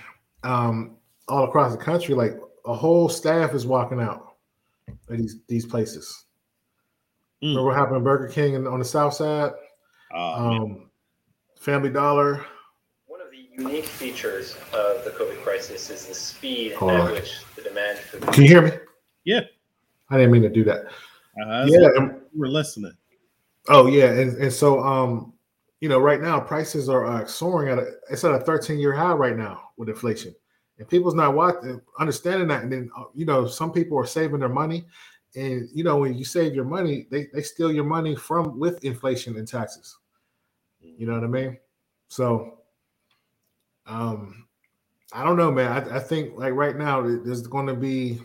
um, all across the country. Like, a whole staff is walking out of these, these places. Mm. Remember what happened to Burger King and on the South Side? Uh, um, Family Dollar. One of the unique features of the COVID crisis is the speed Hold at on. which the demand for. Can you hear me? Yeah. I didn't mean to do that. Uh, yeah, like, and, we're listening. Oh yeah, and and so um, you know, right now prices are uh, soaring at a, it's at a thirteen-year high right now with inflation, and people's not watching, understanding that. And then you know, some people are saving their money, and you know, when you save your money, they they steal your money from with inflation and taxes. You know what I mean? So, um, I don't know, man. I, I think like right now there's going to be.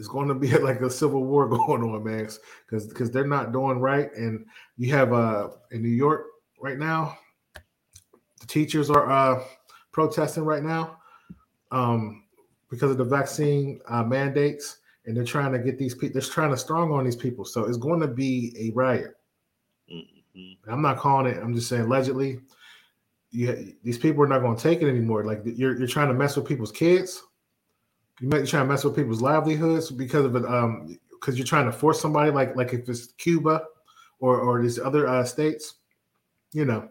It's going to be like a civil war going on, man, because because they're not doing right. And you have uh in New York right now, the teachers are uh, protesting right now um, because of the vaccine uh, mandates, and they're trying to get these people. They're trying to strong on these people, so it's going to be a riot. Mm-hmm. I'm not calling it. I'm just saying allegedly, you, these people are not going to take it anymore. Like you're you're trying to mess with people's kids. You might be trying to mess with people's livelihoods because of it, um, because you're trying to force somebody, like like if it's Cuba or or these other uh, states, you know.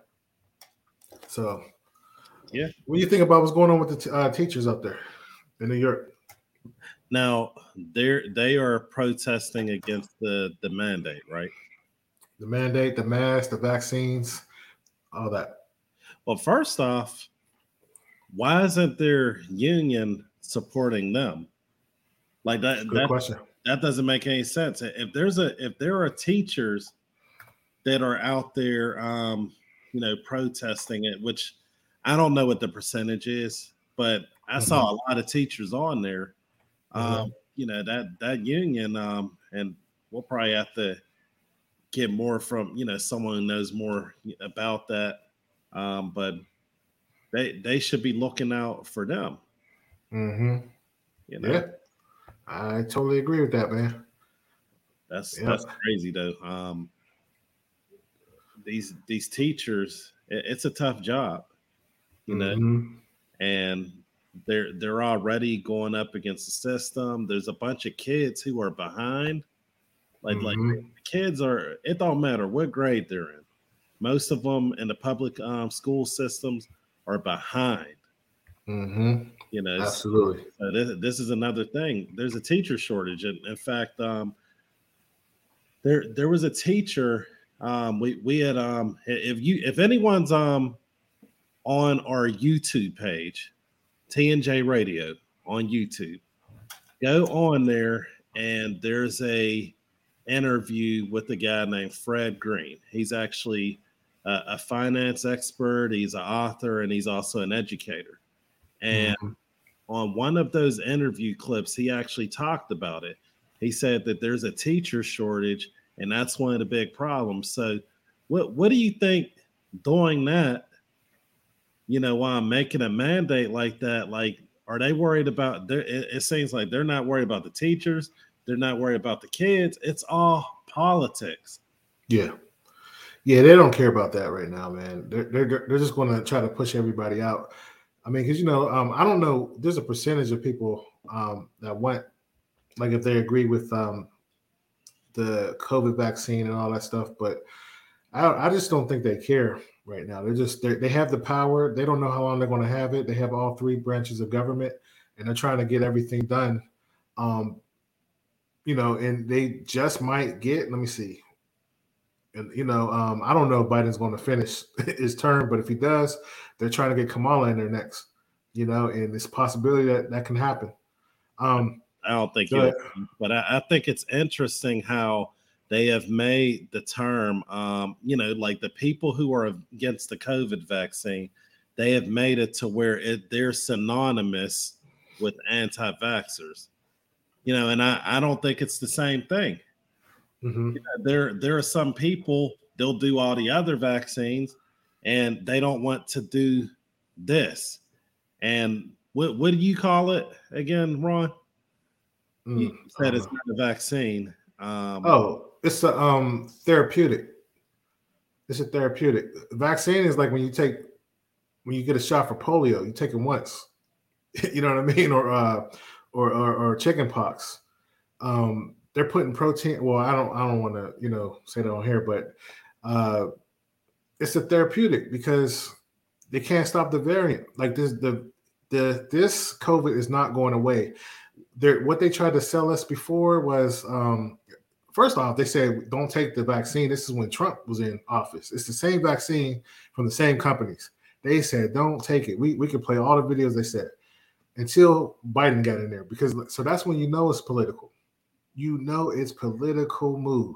So, yeah, what do you think about what's going on with the t- uh, teachers up there in New York? Now they're they are protesting against the the mandate, right? The mandate, the mask, the vaccines, all that. Well, first off, why isn't their union supporting them? Like that, good that question. That doesn't make any sense. If there's a if there are teachers that are out there um you know protesting it, which I don't know what the percentage is, but I mm-hmm. saw a lot of teachers on there. Mm-hmm. Um you know that that union um and we'll probably have to get more from you know someone who knows more about that, um but they they should be looking out for them. Mm-hmm. You know? Yeah, I totally agree with that, man. That's yeah. that's crazy though. Um, these these teachers, it, it's a tough job, you mm-hmm. know, and they're they're already going up against the system. There's a bunch of kids who are behind, like mm-hmm. like kids are. It don't matter what grade they're in. Most of them in the public um, school systems are behind. Mm-hmm. You know, absolutely. So this, this is another thing. There's a teacher shortage. And in fact, um, there there was a teacher. Um, we we had um, if you if anyone's um on our YouTube page, T N J Radio on YouTube, go on there and there's a interview with a guy named Fred Green. He's actually a, a finance expert. He's an author and he's also an educator. And mm-hmm. on one of those interview clips, he actually talked about it. He said that there's a teacher shortage, and that's one of the big problems. So what what do you think doing that, you know, while making a mandate like that, like, are they worried about their, it, it seems like they're not worried about the teachers. They're not worried about the kids. It's all politics. Yeah. Yeah, they don't care about that right now, man. They're, they're, they're just going to try to push everybody out. I mean, because, you know, um, I don't know. There's a percentage of people um, that want, like, if they agree with um, the COVID vaccine and all that stuff. But I, I just don't think they care right now. They're just they're, they have the power. They don't know how long they're going to have it. They have all three branches of government, and they're trying to get everything done. Um, you know, and they just might get. Let me see. And, you know, um, I don't know if Biden's going to finish his term, but if he does, they're trying to get Kamala in there next, you know, and it's a possibility that that can happen. Um, I don't think, but, but I, I think it's interesting how they have made the term, um, you know, like the people who are against the COVID vaccine, they have made it to where it, they're synonymous with anti-vaxxers, you know, and I, I don't think it's the same thing. Mm-hmm. You know, there, there are some people, they'll do all the other vaccines and they don't want to do this. And what, what do you call it again, Ron? Mm, you said it's know. not a vaccine. Um, oh, it's a um, therapeutic. It's a therapeutic. Vaccine is like when you take, when you get a shot for polio, you take it once, you know what I mean? Or, uh, or, or, or chicken pox. Um, they're putting protein. Well, I don't, I don't want to, you know, say that on here, but uh, it's a therapeutic because they can't stop the variant. Like this, the the this COVID is not going away. They're, what they tried to sell us before was, um, first off, they said don't take the vaccine. This is when Trump was in office. It's the same vaccine from the same companies. They said don't take it. We we can play all the videos they said until Biden got in there because so that's when you know it's political. You know it's political move.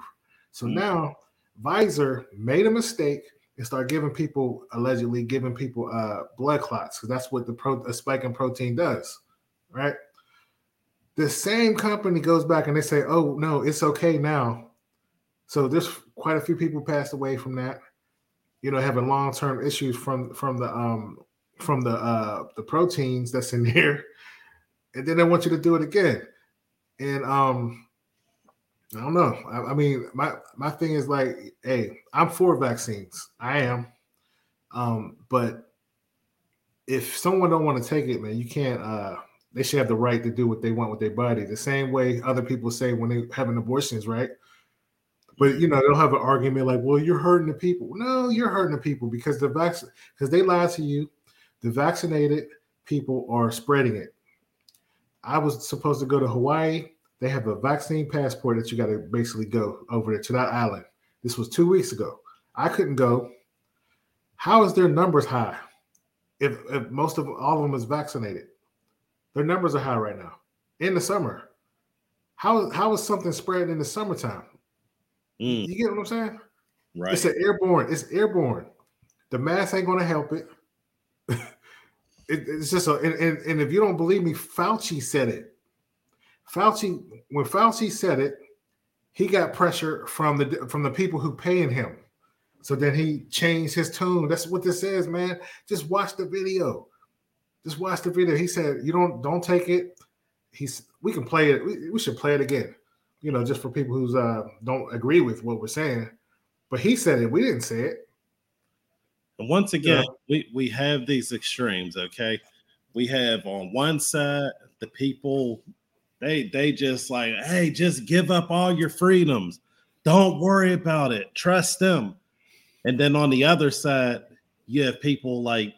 So mm-hmm. now Pfizer made a mistake and start giving people allegedly giving people uh, blood clots because that's what the pro- a spike in protein does, right? The same company goes back and they say, "Oh no, it's okay now." So there's quite a few people passed away from that, you know, having long-term issues from from the um, from the uh, the proteins that's in there, and then they want you to do it again. And um, I don't know. I, I mean, my my thing is like, hey, I'm for vaccines. I am, um, but if someone don't want to take it, man, you can't. Uh, They should have the right to do what they want with their body. The same way other people say when they're having abortions, right? But, you know, they'll have an argument like, well, you're hurting the people. No, you're hurting the people because the vac- because they lied to you. The vaccinated people are spreading it. I was supposed to go to Hawaii. They have a vaccine passport that you got to basically go over there to that island. This was two weeks ago. I couldn't go. How is their numbers high if, if most of all of them is vaccinated? Their numbers are high right now in the summer. How how is something spreading in the summertime? Mm. You get what I'm saying? Right. It's an airborne. It's airborne. The mask ain't going to help it. it it's just a and, and, and if you don't believe me, Fauci said it. Fauci when Fauci said it, he got pressure from the from the people who paying him. So then he changed his tune. That's what this is, man. Just watch the video. Just watch the video. He said, "You don't don't take it." He's we can play it. We, we should play it again, you know, just for people who uh, don't agree with what we're saying. But he said it. We didn't say it. And once again, yeah. we we have these extremes. Okay, we have on one side the people they they just like, hey, just give up all your freedoms. Don't worry about it. Trust them. And then on the other side, you have people like.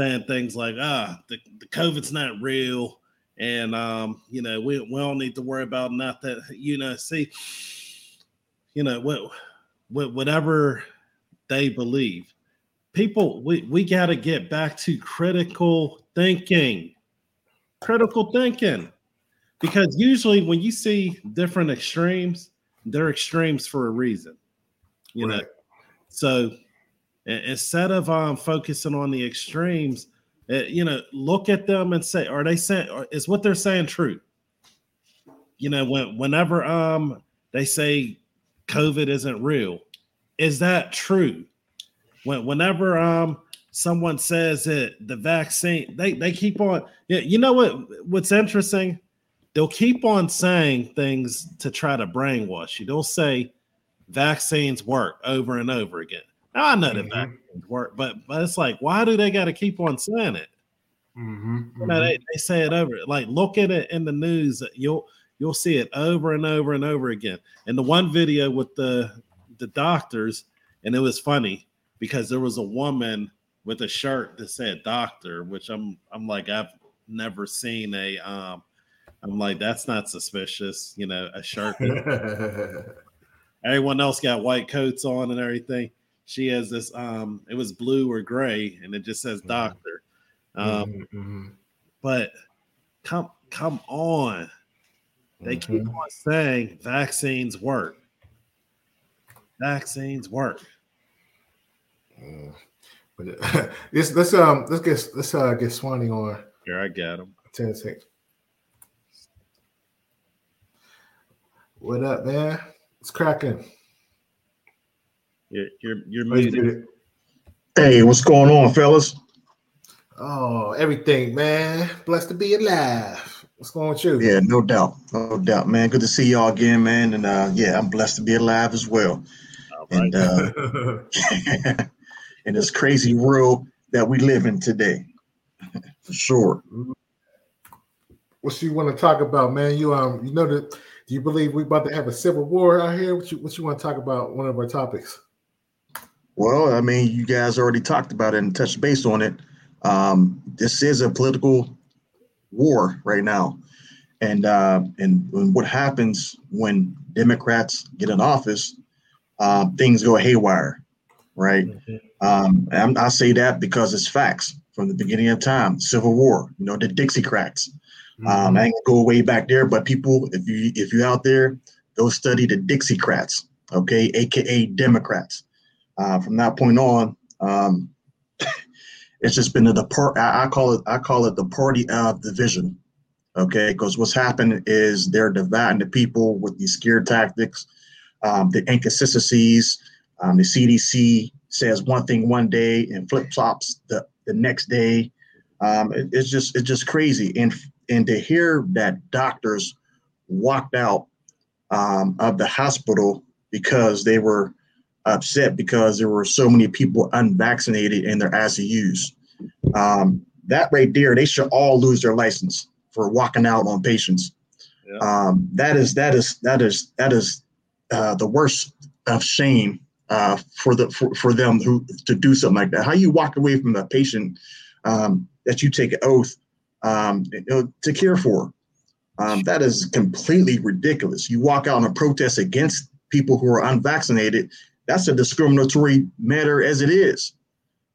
Saying things like, ah, the, the COVID's not real. And, um, you know, we, we don't need to worry about nothing. You know, see, you know, what, what, whatever they believe. People, we, we got to get back to critical thinking. Critical thinking. Because usually when you see different extremes, they're extremes for a reason. You right. know, so... Instead of um, focusing on the extremes, uh, you know, look at them and say, "Are they saying? Is what they're saying true?" You know, when, whenever um they say COVID isn't real, is that true? When whenever um someone says that the vaccine, they they keep on. You know what? What's interesting? They'll keep on saying things to try to brainwash you. They'll say vaccines work over and over again. Now, I know mm-hmm. that vaccines work, but but it's like, why do they got to keep on saying it? Mm-hmm, mm-hmm. You know, they, they say it over. Like, look at it in the news. You'll you'll see it over and over and over again. And the one video with the the doctors, and it was funny because there was a woman with a shirt that said doctor, which I'm I'm like, I've never seen a um I'm like, that's not suspicious, you know, a shirt. Everyone else got white coats on and everything. She has this, um, it was blue or gray, and it just says doctor. Um, mm-hmm. But come come on. They mm-hmm. keep on saying vaccines work. Vaccines work. Mm. But let's, let's um let's get let's uh get Swanee on. Here I got him. Ten seconds. What up, man? It's cracking. You're, you're, you're muted. Hey, what's going on, fellas? Oh, everything, man. Blessed to be alive. What's going on with you? Yeah, no doubt. No doubt, man. Good to see y'all again, man. And uh, yeah, I'm blessed to be alive as well. All right. And uh, in this crazy world that we live in today, for sure. What you want to talk about, man? You um, you know that. Do you believe we're about to have a civil war out here? What you What you want to talk about? One of our topics. Well, I mean, you guys already talked about it and touched base on it. Um, this is a political war right now, and uh, and, and what happens when Democrats get in office, uh, things go haywire, right? Mm-hmm. Um, and I'm, I say that because it's facts from the beginning of time. Civil war, you know, the Dixiecrats. Mm-hmm. Um, I ain't gonna go way back there, but people, if you if you're out there, go study the Dixiecrats, okay, aka Democrats. Uh, from that point on, um, it's just been the part. I, I call it. I call it the party of division. Okay, because what's happened is they're dividing the people with these scare tactics, um, the inconsistencies. Um, the C D C says one thing one day and flip flops the, the next day. Um, it, it's just it's just crazy. And and to hear that doctors walked out um, of the hospital because they were upset because there were so many people unvaccinated in their I C Us. Um, that right there, they should all lose their license for walking out on patients. Yeah. Um, that is that is that is that is uh, the worst of shame uh, for the for, for them who to do something like that. How you walk away from a patient um, that you take an oath um, to care for? Um, that is completely ridiculous. You walk out on a protest against people who are unvaccinated. That's a discriminatory matter as it is,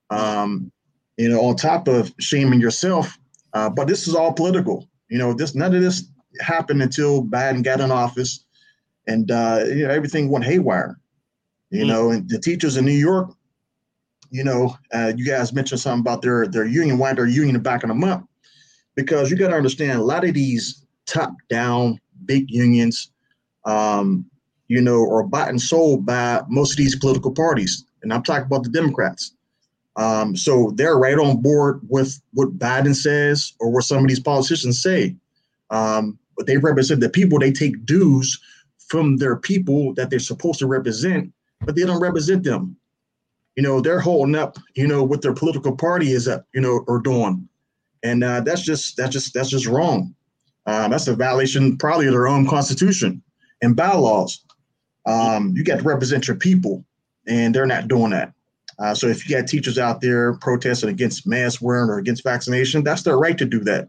um, you know, on top of shaming yourself. Uh, but this is all political. You know, this none of this happened until Biden got in office and, uh, you know, everything went haywire, you mm-hmm. know, and the teachers in New York, you know, uh, you guys mentioned something about their, their union, why their union back in a month, because you got to understand a lot of these top down big unions, um, you know, or bought and sold by most of these political parties. And I'm talking about the Democrats. Um, so they're right on board with what Biden says or what some of these politicians say. Um, but they represent the people. They take dues from their people that they're supposed to represent, but they don't represent them. You know, they're holding up, you know, what their political party is up, you know, or doing. And uh, that's just that's just that's just wrong. Uh, that's a violation probably of their own constitution and bylaws. Um, you got to represent your people, and they're not doing that. Uh, so if you got teachers out there protesting against mask wearing or against vaccination, that's their right to do that.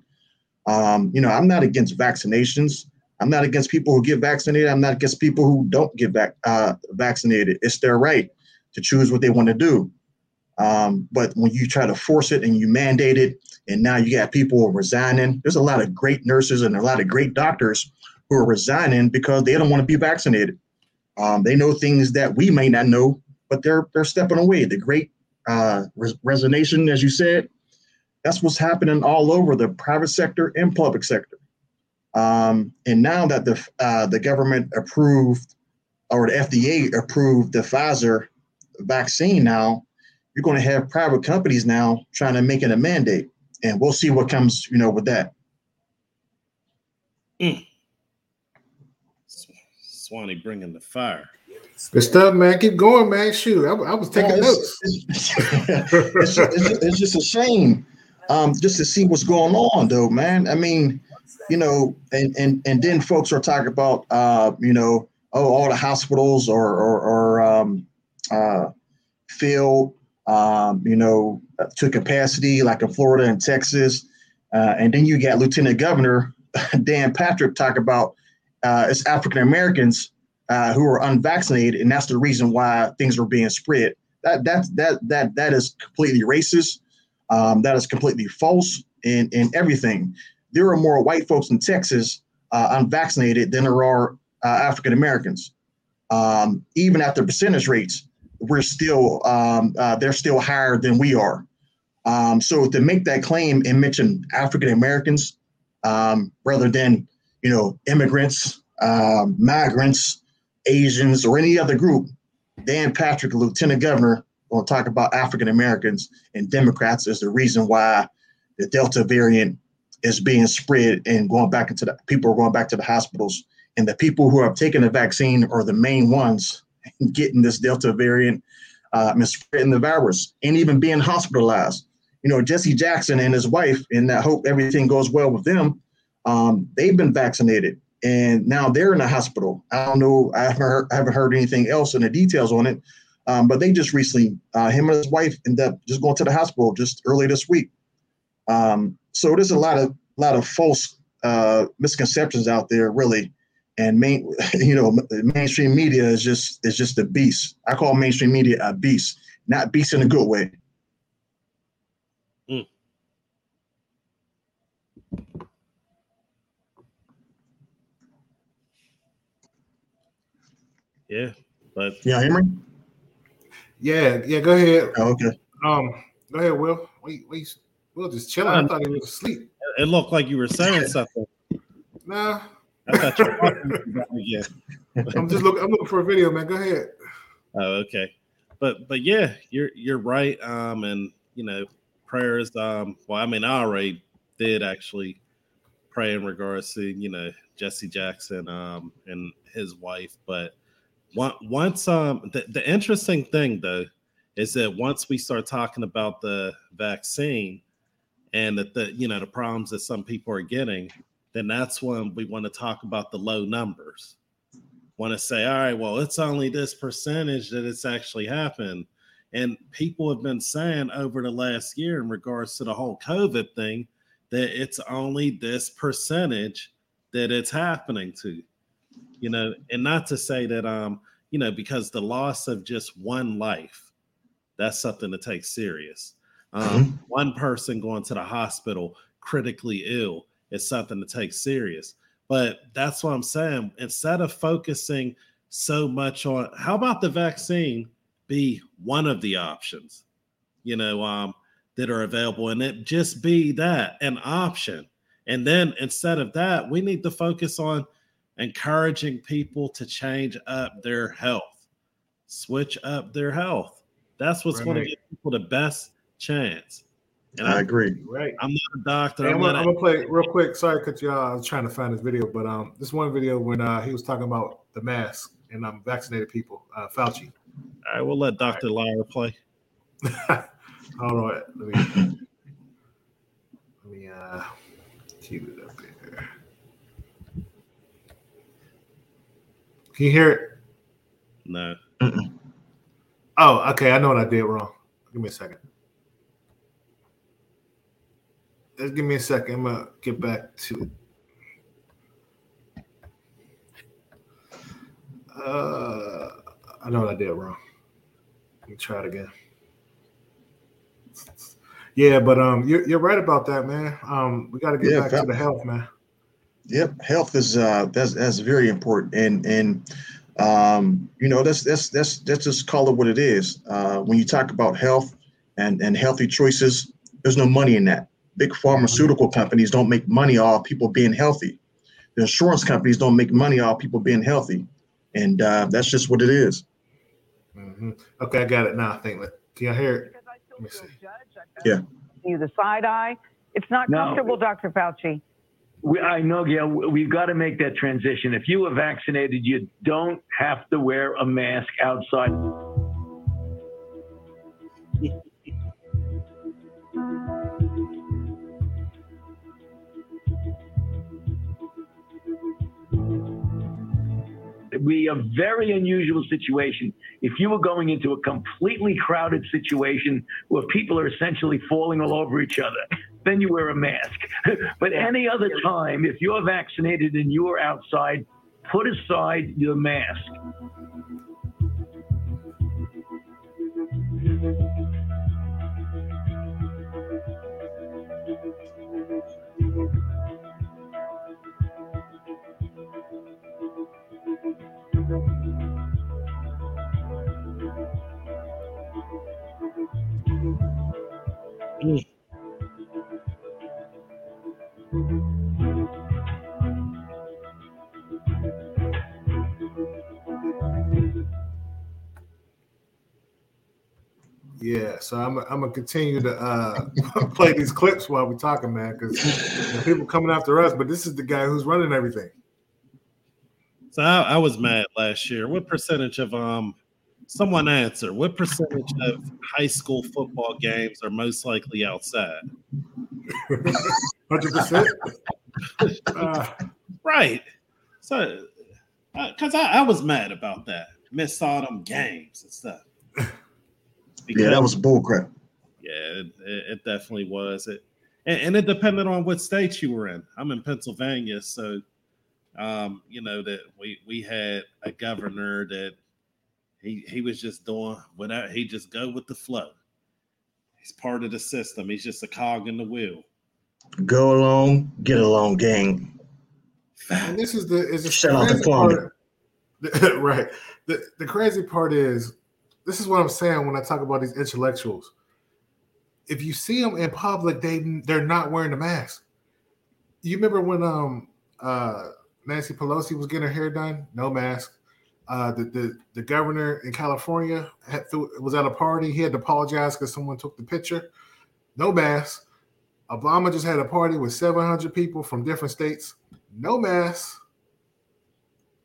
Um, you know, I'm not against vaccinations. I'm not against people who get vaccinated. I'm not against people who don't get vac- uh, vaccinated. It's their right to choose what they want to do. Um, but when you try to force it and you mandate it, and now you got people resigning, there's a lot of great nurses and a lot of great doctors who are resigning because they don't want to be vaccinated. Um, they know things that we may not know, but they're they're stepping away. The great uh, res- resignation, as you said, that's what's happening all over the private sector and public sector. Um, and now that the uh, the government approved or the F D A approved the Pfizer vaccine, now you're going to have private companies now trying to make it a mandate, and we'll see what comes, you know, with that. Mm. Swanee bringing the fire. Good stuff, man. Keep going, man. Shoot, I, I was taking yeah, it's, notes. It's, it's, just, it's, just, it's just a shame, um, just to see what's going on, though, man. I mean, you know, and and and then folks are talking about, uh, you know, oh, all the hospitals or or, or um, uh, filled, um, you know, to capacity, like in Florida and Texas, uh, and then you got Lieutenant Governor Dan Patrick talk about. Uh, it's African Americans uh, who are unvaccinated, and that's the reason why things are being spread. That that that that that is completely racist. Um, that is completely false in, in everything. There are more white folks in Texas uh, unvaccinated than there are uh, African Americans. Um, even at the percentage rates, we're still um, uh, they're still higher than we are. Um, so to make that claim and mention African Americans um, rather than you know, immigrants, uh, migrants, Asians, or any other group, Dan Patrick, Lieutenant Governor, will talk about African Americans and Democrats as the reason why the Delta variant is being spread and going back into the people are going back to the hospitals. And the people who have taken the vaccine are the main ones getting this Delta variant uh, and spreading the virus and even being hospitalized. You know, Jesse Jackson and his wife, and I hope everything goes well with them. Um, they've been vaccinated and now they're in a hospital. I don't know. I haven't heard, I haven't heard anything else in the details on it. Um, but they just recently, uh, him and his wife ended up just going to the hospital just early this week. Um, so there's a lot of lot of false uh, misconceptions out there, really. And main, you know, mainstream media is just is just a beast. I call mainstream media a beast, not beast in a good way. Mm. Yeah, but yeah, hear me? Yeah, yeah. Go ahead. Oh, okay. Um, go ahead, Will. We we Will just chilling. I thought he was asleep. It looked like you were saying something. Nah. I thought you were talking about it again. I'm just looking. I'm looking for a video, man. Go ahead. Oh, okay. But but yeah, you're you're right. Um, and you know, prayer is um. Well, I mean, I already did actually pray in regards to you know Jesse Jackson um and his wife. But once um the, the interesting thing though is that once we start talking about the vaccine and that the you know the problems that some people are getting. Then that's when we want to talk about the low numbers. Want to say, all right, well, it's only this percentage that it's actually happened. And people have been saying over the last year in regards to the whole COVID thing that it's only this percentage that it's happening to, you know, and not to say that, um, you know, because the loss of just one life, that's something to take serious. Um, mm-hmm. One person going to the hospital critically ill. It's something to take serious. But that's what I'm saying. Instead of focusing so much on how about the vaccine be one of the options, you know, um, that are available and it just be that an option. And then instead of that, we need to focus on encouraging people to change up their health, switch up their health. That's what's right. Going to give people the best chance. And I I'm, agree. Right. I'm not a doctor. Hey, I'm, I'm gonna play real quick. Sorry, cause y'all. I was trying to find this video, but um, this one video when uh he was talking about the mask and um vaccinated people, uh, Fauci. All right, we'll let Doctor Right. Liar play. Hold on. Let me let me uh cue it up here. Can you hear it? No. Mm-mm. Oh, okay. I know what I did wrong. Give me a second. Just give me a second. I'm gonna get back to it. Uh, I know what I did wrong. Let me try it again. Yeah, but um, you're you're right about that, man. Um, we got to get yeah, back fa- to the health, man. Yep, health is uh, that's that's very important, and and um, you know, that's that's that's that's just call it what it is. Uh, when you talk about health and and healthy choices, there's no money in that. Big pharmaceutical companies don't make money off people being healthy. The insurance companies don't make money off people being healthy. And uh, that's just what it is. Mm-hmm. Okay, I got it now. I think. Can y'all hear it? Let me see. Yeah. You the side eye. It's not no. comfortable, Doctor Fauci. We, I know, yeah, we've got to make that transition. If you are vaccinated, you don't have to wear a mask outside. We a very unusual situation. If you were going into a completely crowded situation where people are essentially falling all over each other, then you wear a mask. But any other time, if you're vaccinated and you are outside, put aside your mask. Mm. Yeah, so I'm, I'm gonna continue to uh, play these clips while we're talking, man, because you know, people coming after us, but this is the guy who's running everything. So I, I was mad last year. What percentage of um Someone answer, what percentage of high school football games are most likely outside? one hundred percent uh, Right. So, because uh, I, I was mad about that. Missed all them games and stuff. Because, yeah, that was bullcrap. Yeah, it, it, it definitely was. It and, and it depended on what state you were in. I'm in Pennsylvania, so um, you know that we we had a governor that he he was just doing without. He just go with the flow. He's part of the system. He's just a cog in the wheel. Go along, get along, gang. And this is the is the shout out to Plumber. Right. The the crazy part is, this is what I'm saying when I talk about these intellectuals. If you see them in public, they they're not wearing a mask. You remember when um uh Nancy Pelosi was getting her hair done, no mask. Uh, the the, the governor in California had threw, was at a party. He had to apologize because someone took the picture, no mask. Obama just had a party with seven hundred people from different states, no mask.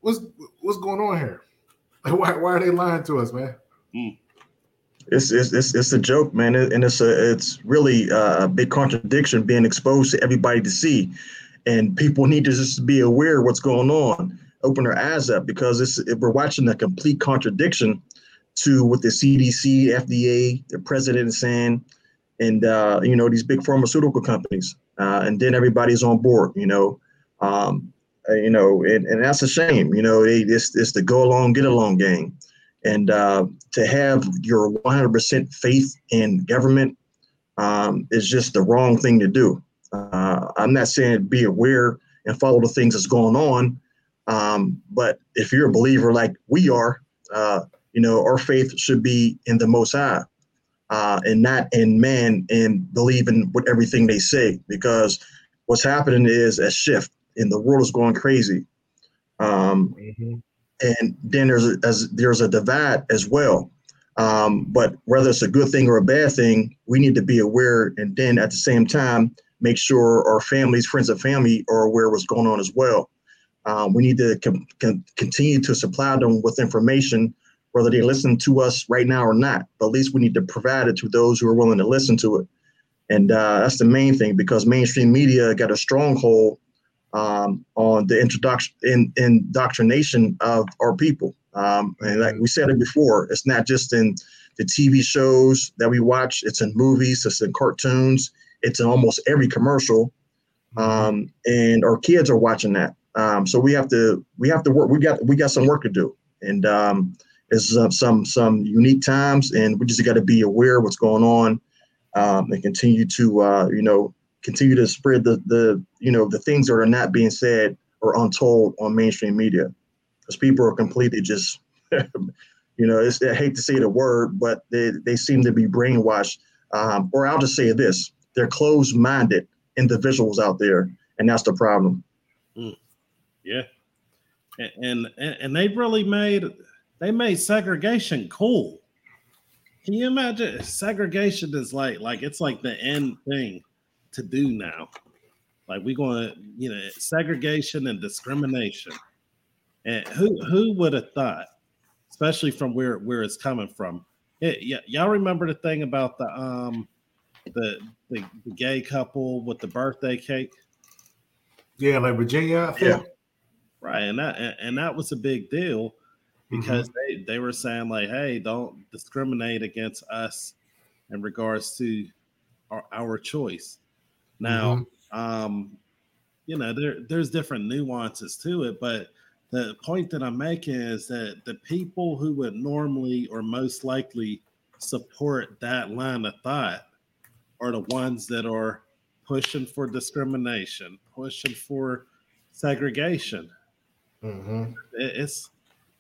What's what's going on here? Like, why why are they lying to us, man? Mm. It's, it's it's it's a joke, man, it, and it's a it's really a big contradiction being exposed to everybody to see, and people need to just be aware of what's going on, open their eyes up, because it's if we're watching a complete contradiction to what the C D C, F D A, the president is saying, and uh, you know these big pharmaceutical companies, uh, and then everybody's on board, you know. Um, Uh, you know, and, and that's a shame. You know, it, it's, it's the go along, get along game. And uh, to have your one hundred percent faith in government um, is just the wrong thing to do. Uh, I'm not saying be aware and follow the things that's going on. Um, but if you're a believer like we are, uh, you know, our faith should be in the Most High uh, and not in man, and believe in what everything they say, because what's happening is a shift. And the world is going crazy, um, mm-hmm. and then there's a, as, there's a divide as well. Um, but whether it's a good thing or a bad thing, we need to be aware, and then at the same time, make sure our families, friends, and family are aware of what's going on as well. Um, we need to com- com- continue to supply them with information, whether they listen to us right now or not. But at least we need to provide it to those who are willing to listen to it, and uh, that's the main thing, because mainstream media got a stronghold. Um, on the introduction in, indoctrination of our people. Um, and like we said it before, it's not just in the T V shows that we watch, it's in movies, it's in cartoons, it's in almost every commercial. Um, and our kids are watching that. Um, so we have to, we have to work, we got, we got some work to do. And um, it's uh, some, some unique times, and we just got to be aware of what's going on um, and continue to, uh, you know, continue to spread the, the, you know, the things that are not being said or untold on mainstream media, because people are completely just, you know, it's, I hate to say the word, but they, they seem to be brainwashed. Um, or I'll just say this, they're closed-minded individuals out there, and that's the problem. Mm. Yeah. And, and, and they really made, they made segregation cool. Can you imagine? Segregation is like, like, it's like the end thing to do now. Like, we're going to, you know, segregation and discrimination. And who who would have thought, especially from where, where it's coming from? It, y- y'all remember the thing about the um the, the the gay couple with the birthday cake? Yeah, like Virginia, I think. Yeah. Right, and that and, and that was a big deal, because mm-hmm. they, they were saying, like, hey, don't discriminate against us in regards to our, our choice. Now, mm-hmm. um, you know, there there's different nuances to it, but the point that I'm making is that the people who would normally or most likely support that line of thought are the ones that are pushing for discrimination, pushing for segregation. Mm-hmm. It, it's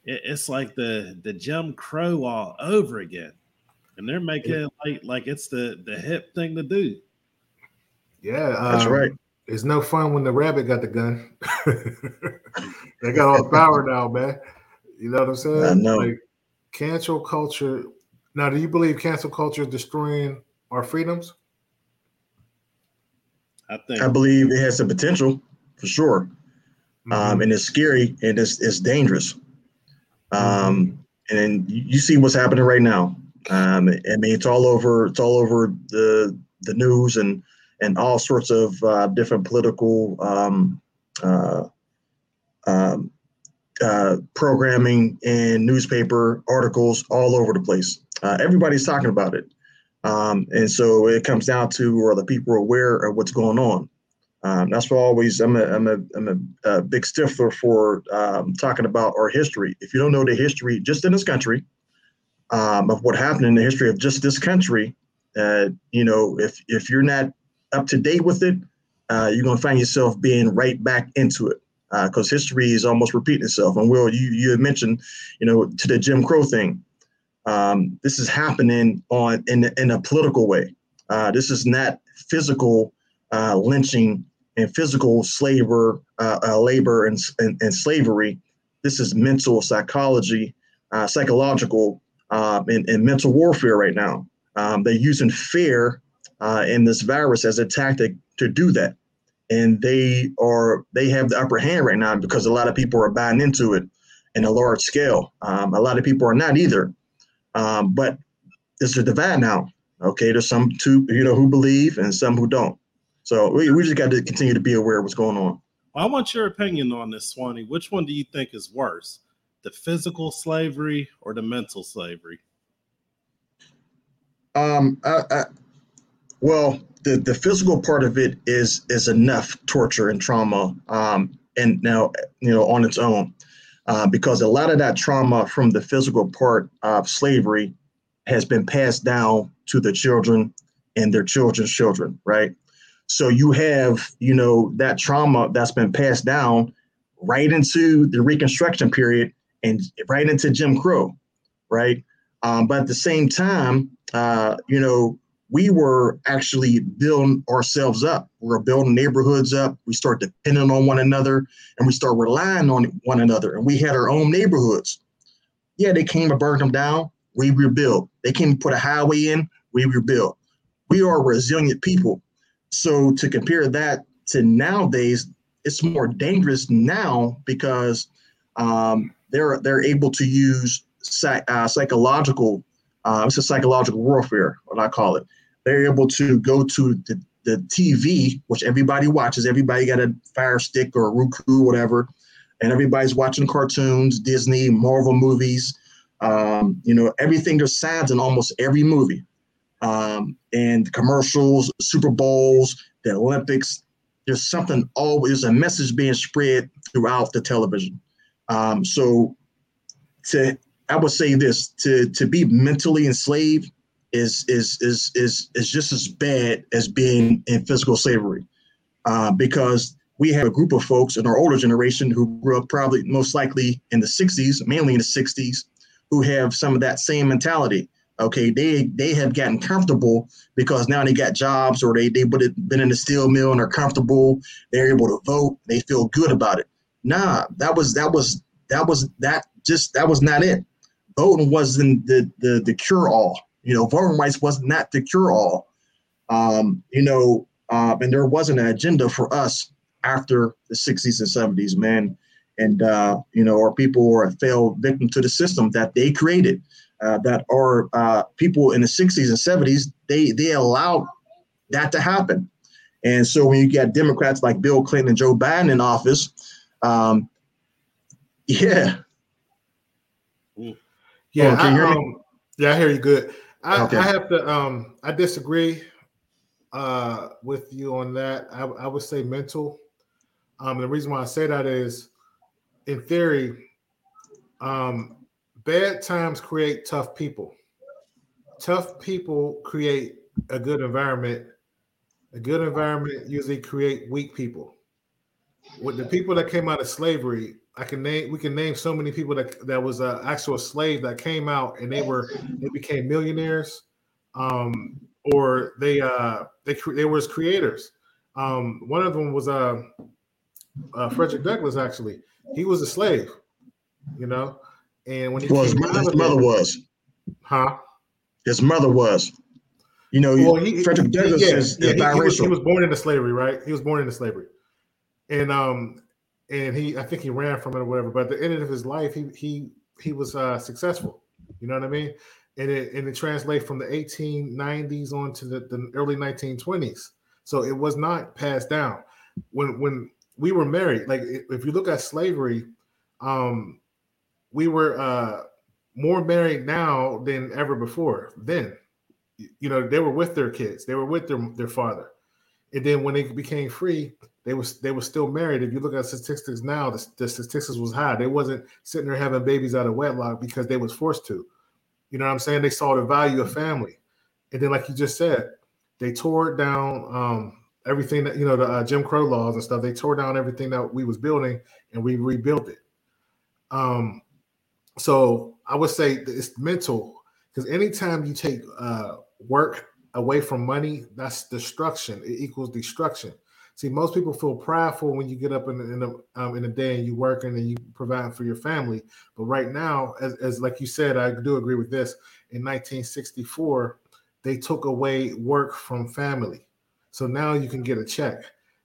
it, it's like the the Jim Crow all over again, and they're making yeah. it like like it's the the hip thing to do. Yeah, um, that's right. It's no fun when the rabbit got the gun. They got all the power now, man. You know what I'm saying? I know. Like, cancel culture. Now, do you believe cancel culture is destroying our freedoms? I think I believe it has the potential for sure, mm-hmm. um, and it's scary, and it's it's dangerous. Um, mm-hmm. And you see what's happening right now. Um, I mean, it's all over. It's all over the the news and and all sorts of uh, different political um, uh, uh, uh, programming and newspaper articles all over the place. Uh, everybody's talking about it, um, and so it comes down to are the people aware of what's going on. Um, that's why always I'm a I'm a I'm a, a big stiffler for um, talking about our history. If you don't know the history just in this country. Um, of what happened in the history of just this country, uh, you know, if if you're not up to date with it, uh, you're going to find yourself being right back into it because uh, history is almost repeating itself. And Will, you you had mentioned, you know, to the Jim Crow thing, um, this is happening on in in a political way. Uh, this is not physical uh, lynching and physical slaver, uh, uh, labor and, and and slavery. This is mental psychology, uh, psychological. Uh, in, in mental warfare right now. Um, they're using fear uh, in this virus as a tactic to do that. And they are they have the upper hand right now because a lot of people are buying into it in a large scale. Um, a lot of people are not either. Um, but it's a divide now. OK, there's some two, you know, who believe and some who don't. So we, we just got to continue to be aware of what's going on. I want your opinion on this, Swanee. Which one do you think is worse? The physical slavery or the mental slavery? Um, I, I, well, the, the physical part of it is is enough torture and trauma, um, and now you know on its own, uh, because a lot of that trauma from the physical part of slavery has been passed down to the children and their children's children, right? So you have you know that trauma that's been passed down right into the Reconstruction period. And right into Jim Crow, right? Um, but at the same time, uh, you know, we were actually building ourselves up. We were building neighborhoods up. We start depending on one another, and we start relying on one another. And we had our own neighborhoods. Yeah, they came and burned them down. We rebuilt. They came and put a highway in. We rebuilt. We are resilient people. So to compare that to nowadays, it's more dangerous now because um, They're they're able to use psych, uh, psychological, uh, it's a psychological warfare, what I call it. They're able to go to the, the T V, which everybody watches. Everybody got a Fire Stick or a Roku, whatever, and everybody's watching cartoons, Disney, Marvel movies. Um, you know, everything. There's signs in almost every movie, um, and commercials, Super Bowls, the Olympics. There's something always. There's a message being spread throughout the television. Um, so to, I would say this, to, to be mentally enslaved is, is, is, is, is just as bad as being in physical slavery, uh, because we have a group of folks in our older generation who grew up probably most likely in the sixties, mainly in the sixties, who have some of that same mentality. Okay. They, they have gotten comfortable because now they got jobs or they, they would have been in the steel mill and are comfortable. They're able to vote. They feel good about it. Nah, that was that was that was that just that was not it. Voting wasn't the the, the cure all. You know, voting rights was not the cure all. Um, you know, uh, and there wasn't an agenda for us after the sixties and seventies, man. And uh, you know, our people were a failed victim to the system that they created. Uh, that our uh, people in the sixties and seventies, they they allowed that to happen. And so when you got Democrats like Bill Clinton and Joe Biden in office. Um, yeah. Yeah. Oh, I, um, yeah. I hear you good. I, okay. I have to, um, I disagree, uh, with you on that. I, I would say mental. Um, the reason why I say that is in theory, um, bad times create tough people. Tough people create a good environment. A good environment usually create weak people. With the people that came out of slavery, I can name we can name so many people that that was an actual slave that came out and they were they became millionaires, um, or they uh they they were creators. Um, one of them was uh, uh Frederick Douglass. Actually, he was a slave, you know. And when he well, came his, out his of mother there, was, huh? His mother was. You know, well, he, Frederick Douglass yeah, is yeah, biracial. He, he, was, he was born into slavery, right? He was born into slavery. And um, and he, I think he ran from it or whatever. But at the end of his life, he he he was uh, successful. You know what I mean? And it and it translates from the eighteen nineties on to the, the early nineteen twenties. So it was not passed down. When when we were married, like if you look at slavery, um, we were uh, more married now than ever before. Then, you know, they were with their kids, they were with their, their father, and then when they became free, they was they were still married. If you look at statistics now, the, the statistics was high. They wasn't sitting there having babies out of wedlock because they was forced to. You know what I'm saying? They saw the value of family, and then like you just said, they tore down um, everything that, you know, the uh, Jim Crow laws and stuff. They tore down everything that we was building, and we rebuilt it. Um, so I would say it's mental, because anytime you take uh, work away from money, that's destruction. It equals destruction. See, most people feel prideful when you get up in the, in the, um, in the day and you working and you provide for your family. But right now, as, as like you said, I do agree with this. In nineteen sixty-four, they took away work from family. So now you can get a check.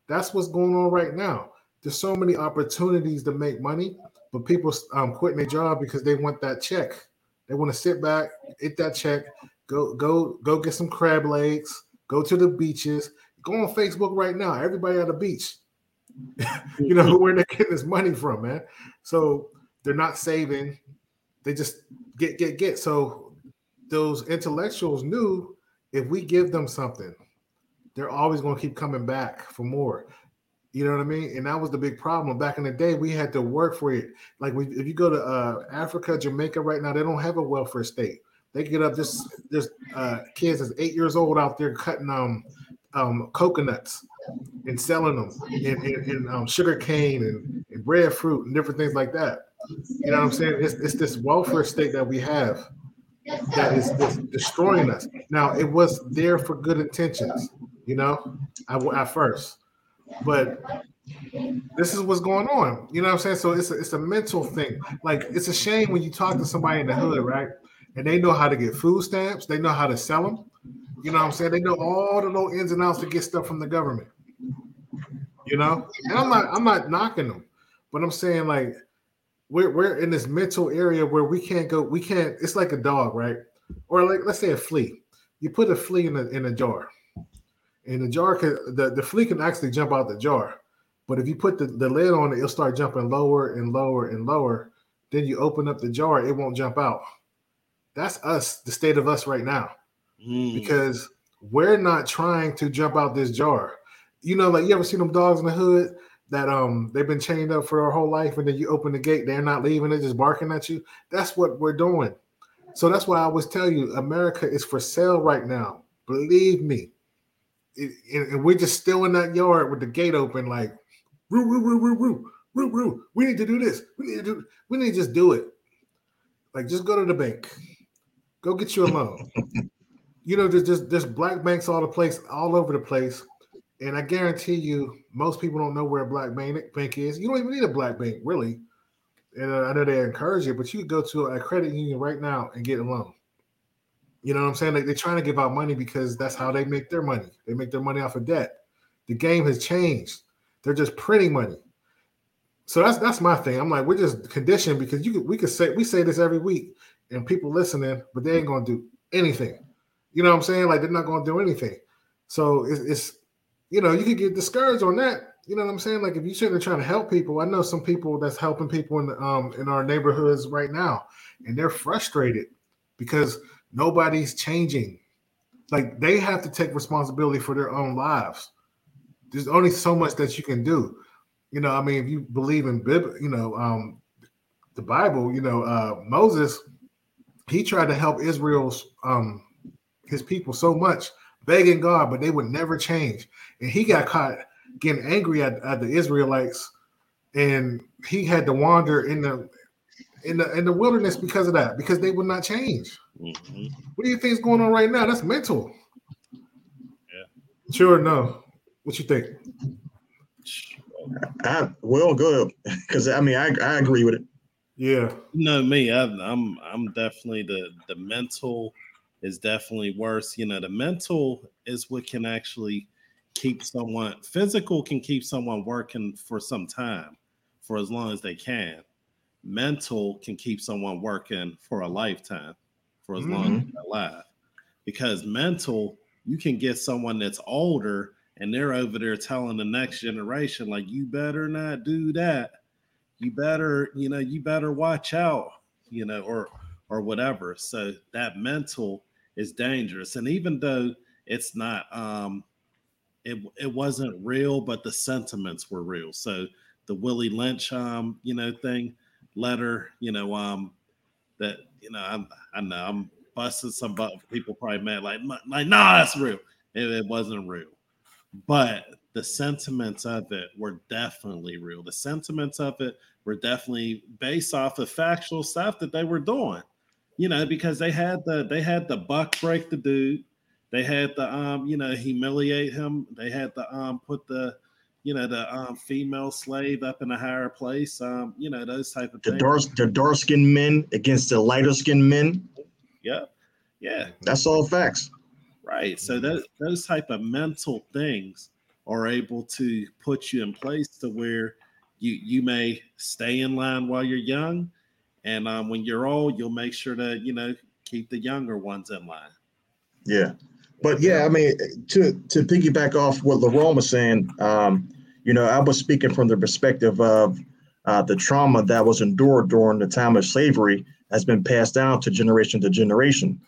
That's what's going on right now. There's so many opportunities to make money, but people um, quitting their job because they want that check. They want to sit back, eat that check, go go go get some crab legs, go to the beaches. Go on Facebook right now. Everybody at the beach. You know, where they're getting this money from, man. So they're not saving. They just get, get, get. So those intellectuals knew if we give them something, they're always going to keep coming back for more. You know what I mean? And that was the big problem. Back in the day, we had to work for it. Like we, if you go to uh, Africa, Jamaica right now, they don't have a welfare state. They get up, this, this uh, kids that's eight years old out there cutting um. Um, coconuts and selling them, and, and, and um, sugar cane and, and breadfruit and different things like that. You know what I'm saying? It's, it's this welfare state that we have that is destroying us. Now, it was there for good intentions, you know, at, at first, but this is what's going on. You know what I'm saying? So it's a, it's a mental thing. Like, it's a shame when you talk to somebody in the hood, right? And they know how to get food stamps. They know how to sell them. You know what I'm saying? They know all the little ins and outs to get stuff from the government. You know, and I'm not, I'm not knocking them, but I'm saying like we're we're in this mental area where we can't go, we can't. It's like a dog, right? Or like let's say a flea. You put a flea in a in a jar, and the jar can the, the flea can actually jump out the jar, but if you put the, the lid on it, it'll start jumping lower and lower and lower. Then you open up the jar, it won't jump out. That's us, the state of us right now. Because we're not trying to jump out this jar. You know, like you ever seen them dogs in the hood that um they've been chained up for their whole life, and then you open the gate, they're not leaving, they're just barking at you. That's what we're doing. So that's why I always tell you, America is for sale right now. Believe me. It, and, and we're just still in that yard with the gate open, like roo, roo, roo, roo, roo, roo, roo. We need to do this. We need to do, we need to just do it. Like just go to the bank, go get you a loan. You know, there's just there's black banks all the place, all over the place, and I guarantee you, most people don't know where a black bank is. You don't even need a black bank, really. And I know they encourage it, but you go to a credit union right now and get a loan. You know what I'm saying? Like they're trying to give out money because that's how they make their money. They make their money off of debt. The game has changed. They're just printing money. So that's that's my thing. I'm like, we're just conditioned because you could, we could say we say this every week, and people listening, but they ain't gonna do anything. You know what I'm saying? Like they're not going to do anything. So it's, it's, you know, you could get discouraged on that. You know what I'm saying? Like if you shouldn't try to help people, I know some people that's helping people in um in our neighborhoods right now, and they're frustrated because nobody's changing. Like they have to take responsibility for their own lives. There's only so much that you can do. You know, I mean, if you believe in Bib, you know, um, the Bible, you know, uh, Moses, he tried to help Israel's um. his people so much, begging God, but they would never change. And he got caught getting angry at, at the Israelites, and he had to wander in the in the in the wilderness because of that, because they would not change. Mm-hmm. What do you think is going on right now? That's mental. Yeah. Sure no. What you think? I, well, good, because I mean I, I agree with it. Yeah. You know me, I, I'm I'm definitely the the mental. Is definitely worse. You know, the mental is what can actually keep someone, physical can keep someone working for some time, for as long as they can. mental can keep someone working for a lifetime, for as mm-hmm. long as they're alive. Because mental, you can get someone that's older and they're over there telling the next generation, like, you better not do that. You better, you know, you better watch out, you know, or or whatever. So that mental is dangerous. And even though it's not, um, it it wasn't real, but the sentiments were real. So the Willie Lynch, um, you know, thing, letter, you know, um, that, you know, I'm, I know I'm busting some butt. People probably mad, like, like, nah, that's real. It, it wasn't real. But the sentiments of it were definitely real. The sentiments of it were definitely based off of factual stuff that they were doing, you know, because they had the they had the buck break the dude, they had the um you know humiliate him, they had the um put the you know the um female slave up in a higher place, um you know those type of the things. Dark, the dark skinned men against the lighter skinned men. Yeah, yeah, that's all facts. Right. So those those type of mental things are able to put you in place to where you you may stay in line while you're young. And um, when you're old, you'll make sure to, you know, keep the younger ones in line. Yeah. But yeah, I mean, to to piggyback off what Lerone was saying, um, you know, I was speaking from the perspective of uh, the trauma that was endured during the time of slavery has been passed down to generation to generation.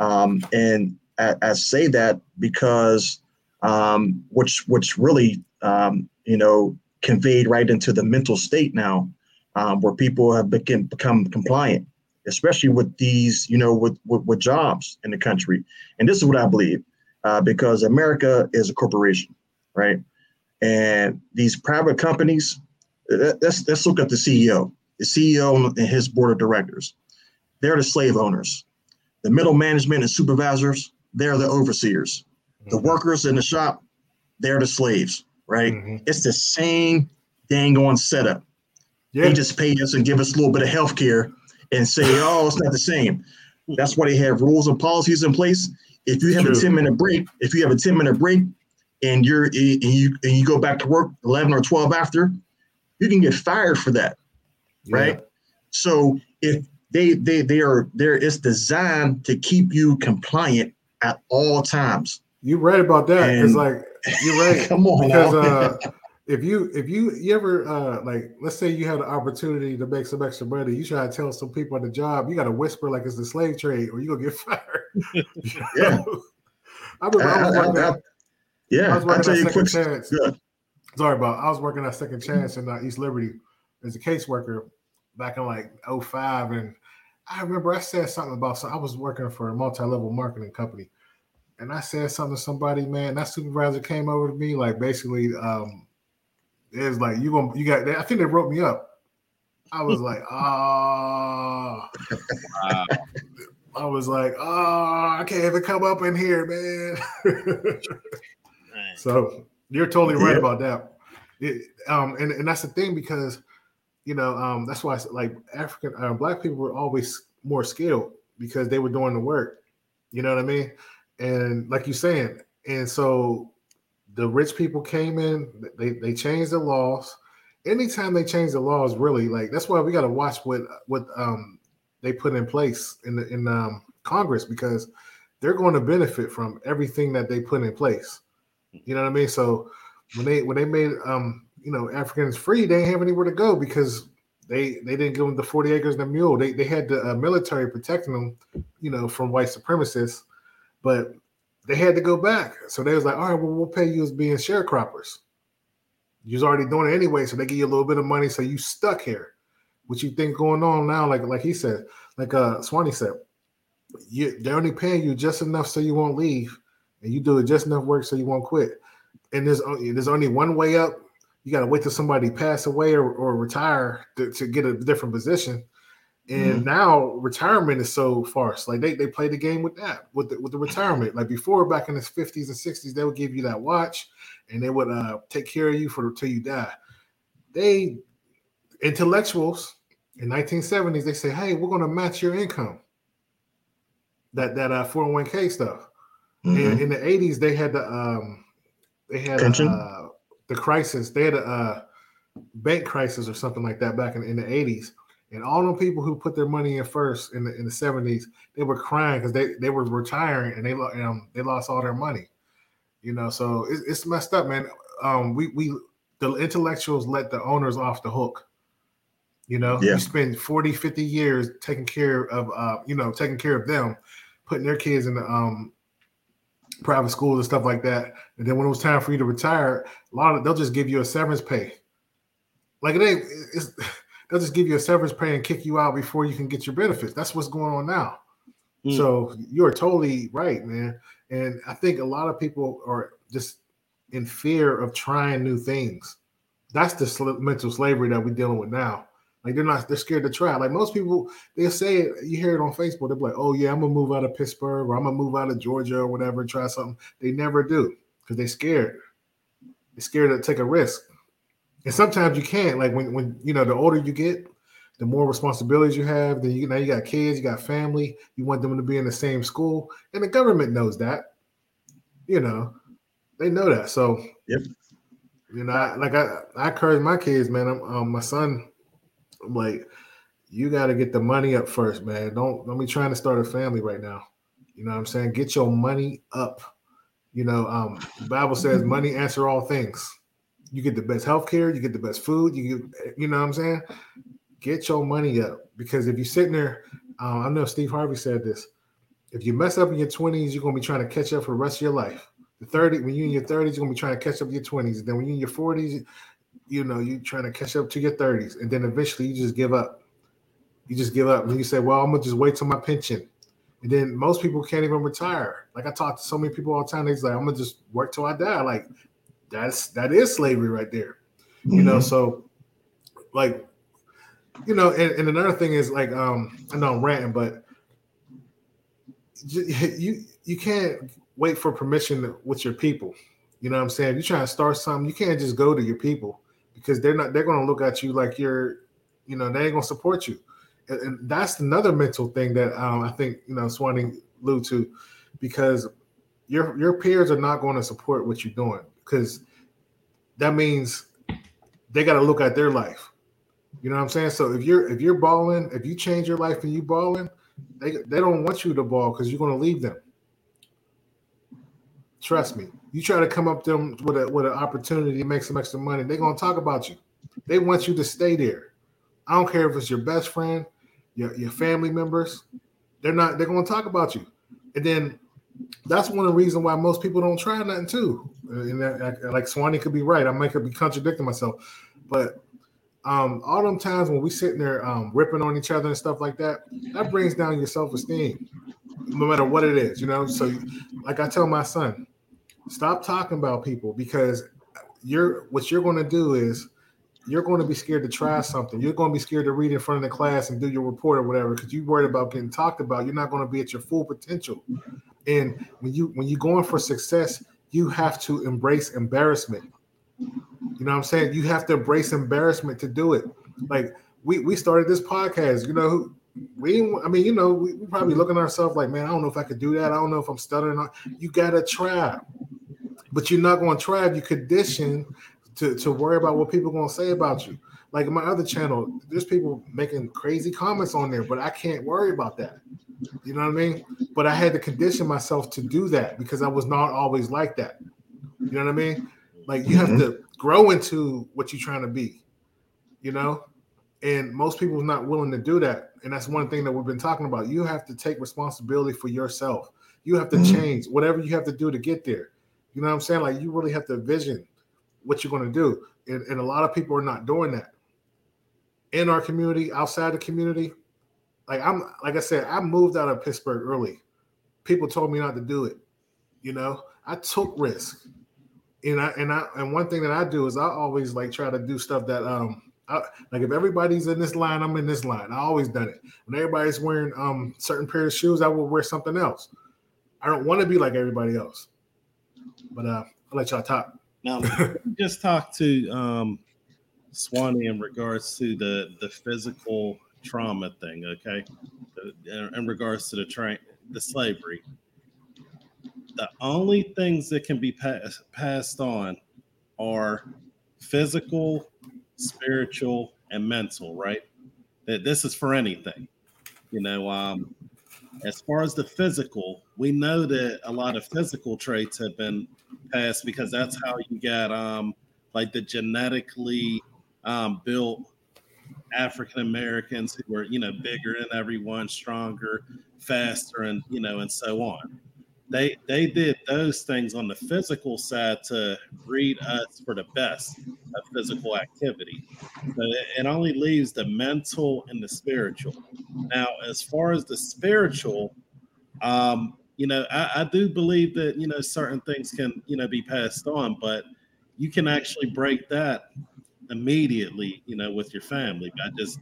Um, and I, I say that because um, which which really, um, you know, conveyed right into the mental state now um, where people have become, become compliant, especially with these, you know, with, with, with jobs in the country. And this is what I believe, uh, because America is a corporation. Right. And these private companies, let's, let's look at the C E O, the C E O and his board of directors. They're the slave owners. The middle management and supervisors, they're the overseers. Mm-hmm. The workers in the shop, they're the slaves, right? Mm-hmm. It's the same dang on setup. Yeah. They just pay us and give us a little bit of health care and say, oh, it's not the same. That's why they have rules and policies in place. If you have True. a ten minute break, if you have a ten minute break and you're and you and you go back to work eleven or twelve after, you can get fired for that. Right. Yeah. So if They they they are there. It's designed to keep you compliant at all times. You're right about that. And it's like you're right. Come on, because uh, if you if you you ever uh, like, let's say you had an opportunity to make some extra money, you try to tell some people at the job, you got to whisper like it's the slave trade, or you gonna get fired. Yeah, I remember I, I was I, working. I, I, yeah, I was working at Second Chance. Good. Sorry about. I was working at Second Chance in uh, East Liberty as a caseworker back in like oh five, and I remember I said something about, so I was working for a multi-level marketing company, and I said something to somebody, man, that supervisor came over to me, like basically, um, it was like, you gonna, you got, I think they wrote me up. I was like, ah, oh. Wow. I was like, ah, oh, I can't even come up in here, man. So you're totally right yeah. about that. It, um, and, and that's the thing, because you know, um, that's why like African uh, black people were always more skilled because they were doing the work. You know what I mean? And like you're saying, and so the rich people came in, they, they changed the laws. Anytime they change the laws, really, like that's why we got to watch what what um, they put in place in the, in um, Congress, because they're going to benefit from everything that they put in place. You know what I mean? So when they when they made um. you know, Africans free, they didn't have anywhere to go because they they didn't give them the forty acres and the mule. They they had the uh, military protecting them, you know, from white supremacists, but they had to go back. So they was like, all right, well, we'll pay you as being sharecroppers. You was already doing it anyway, so they give you a little bit of money, so you stuck here. What you think going on now, like like he said, like uh, Swanee said, you, they're only paying you just enough so you won't leave, and you do just enough work so you won't quit. And there's only, there's only one way up. You got to wait till somebody pass away or, or retire to, to get a different position. And mm. now retirement is so farce. Like they, they play the game with that, with the, with the retirement. Like before, back in the fifties and sixties, they would give you that watch and they would uh, take care of you for till you die. They intellectuals in nineteen seventies, they say, hey, we're going to match your income. That that uh, four oh one k stuff. Mm-hmm. And in the eighties, they had the um, they had pension. Uh, The crisis, they had a uh, bank crisis or something like that back in, in the eighties, And all the people who put their money in first in the in the seventies, they were crying because they, they were retiring and they um they lost all their money, you know. So it's, it's messed up, man. Um, we we the intellectuals let the owners off the hook. You know, yeah. You spend forty, fifty years taking care of uh you know taking care of them, putting their kids in the um private schools and stuff like that. And then when it was time for you to retire, a lot of they'll just give you a severance pay. Like it ain't it's. They'll just give you a severance pay and kick you out before you can get your benefits. That's what's going on now. Mm. So you're totally right, man. And I think a lot of people are just in fear of trying new things. That's the sl- mental slavery that we're dealing with now. Like they're not, they're scared to try. Like most people, they'll say it, you hear it on Facebook. They'll be like, oh yeah, I'm going to move out of Pittsburgh or I'm going to move out of Georgia or whatever, try something. They never do because they're scared. They're scared to take a risk. And sometimes you can't. Like when, when you know, the older you get, the more responsibilities you have. Then you now you got kids, you got family. You want them to be in the same school, and the government knows that. You know, they know that. So, yep. You know, I, like I, I encourage my kids, man. I'm um, my son. I'm like, you got to get the money up first, man. Don't don't be trying to start a family right now. You know what I'm saying? Get your money up. You know, um, the Bible says, "Money answer all things." You get the best healthcare, you get the best food, you get, you know what I'm saying? Get your money up. Because if you're sitting there, um, I know Steve Harvey said this, if you mess up in your twenties, you're going to be trying to catch up for the rest of your life. The thirty, when you're in your thirties, you're going to be trying to catch up to your twenties. Then when you're in your forties, you know, you're trying to catch up to your thirties. And then eventually you just give up. You just give up. And you say, well, I'm going to just wait till my pension. And then most people can't even retire. Like I talk to so many people all the time. They're like, I'm going to just work till I die. Like, That's that is slavery right there, you know. Mm-hmm. So, like, you know, and, and another thing is like, um, I know I'm ranting, but you you can't wait for permission with your people. You know what I'm saying? If you're trying to start something, you can't just go to your people because they're not. They're gonna look at you like you're, you know, they ain't gonna support you, and, and that's another mental thing that um, I think you know Swanee alluded to, because your your peers are not going to support what you're doing. Because that means they got to look at their life. You know what I'm saying? So if you're if you're balling, if you change your life and you balling, they they don't want you to ball because you're going to leave them. Trust me. You try to come up them with a with an opportunity to make some extra money, they're going to talk about you. They want you to stay there. I don't care if it's your best friend, your your family members. They're not. They're going to talk about you, and then. That's one of the reasons why most people don't try nothing too. And that, I, like Swanee could be right. I might be contradicting myself, but um, all them times when we sitting there um, ripping on each other and stuff like that, that brings down your self-esteem, no matter what it is, you know? So like I tell my son, stop talking about people because you're what you're going to do is you're going to be scared to try something. You're going to be scared to read in front of the class and do your report or whatever because you're worried about getting talked about. You're not going to be at your full potential. And when you when you're going for success, you have to embrace embarrassment. You know what I'm saying? You have to embrace embarrassment to do it. Like we we started this podcast, you know, we I mean, you know, we, we probably looking at ourselves like, man, I don't know if I could do that. I don't know if I'm stuttering. You gotta try, but you're not gonna try if you condition to, to worry about what people are gonna say about you. Like in my other channel, there's people making crazy comments on there, but I can't worry about that. You know what I mean? But I had to condition myself to do that because I was not always like that. You know what I mean? Like you have to grow into what you're trying to be, you know? And most people are not willing to do that. And that's one thing that we've been talking about. You have to take responsibility for yourself. You have to change whatever you have to do to get there. You know what I'm saying? Like you really have to vision what you're going to do. And, and a lot of people are not doing that. In our community, outside the community, like I'm, like I said, I moved out of Pittsburgh early. People told me not to do it. You know, I took risks, and I and I and one thing that I do is I always like try to do stuff that um, I, like if everybody's in this line, I'm in this line. I always done it. When everybody's wearing um certain pair of shoes, I will wear something else. I don't want to be like everybody else. But uh, I'll let y'all talk. Now, just talk to um. Swanee in regards to the, the physical trauma thing, okay? In regards to the train, the slavery, the only things that can be pass, passed on are physical, spiritual, and mental, right? This is for anything. You know, um, as far as the physical, we know that a lot of physical traits have been passed because that's how you got um, like the genetically um, built African Americans who were, you know, bigger than everyone, stronger, faster, and, you know, and so on. They they did those things on the physical side to breed us for the best of physical activity. So it only leaves the mental and the spiritual. Now, as far as the spiritual, um, you know, I, I do believe that, you know, certain things can, you know, be passed on, but you can actually break that immediately, you know, with your family by just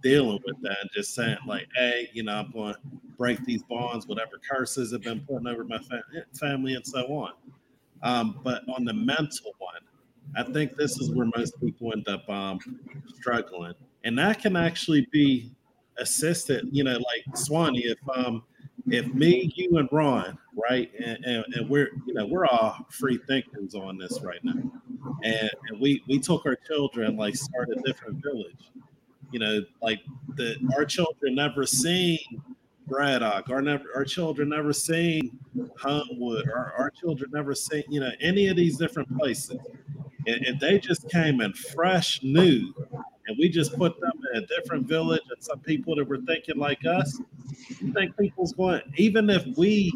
dealing with that and just saying like, hey, you know, I'm going to break these bonds, whatever curses have been putting over my fa- family and so on. Um, but on the mental one, I think this is where most people end up um, struggling. And that can actually be assisted, you know, like Swanee, if um, if me, you, and Ron, right, and, and, and we're, you know, we're all free thinkers on this right now. And, and we, we took our children, like, start a different village. You know, like, the our children never seen Braddock, our never, our children never seen Huntwood, our, our children never seen, you know, any of these different places. And, and they just came in fresh, new, and we just put them in a different village and some people that were thinking like us. You think people's going, even if we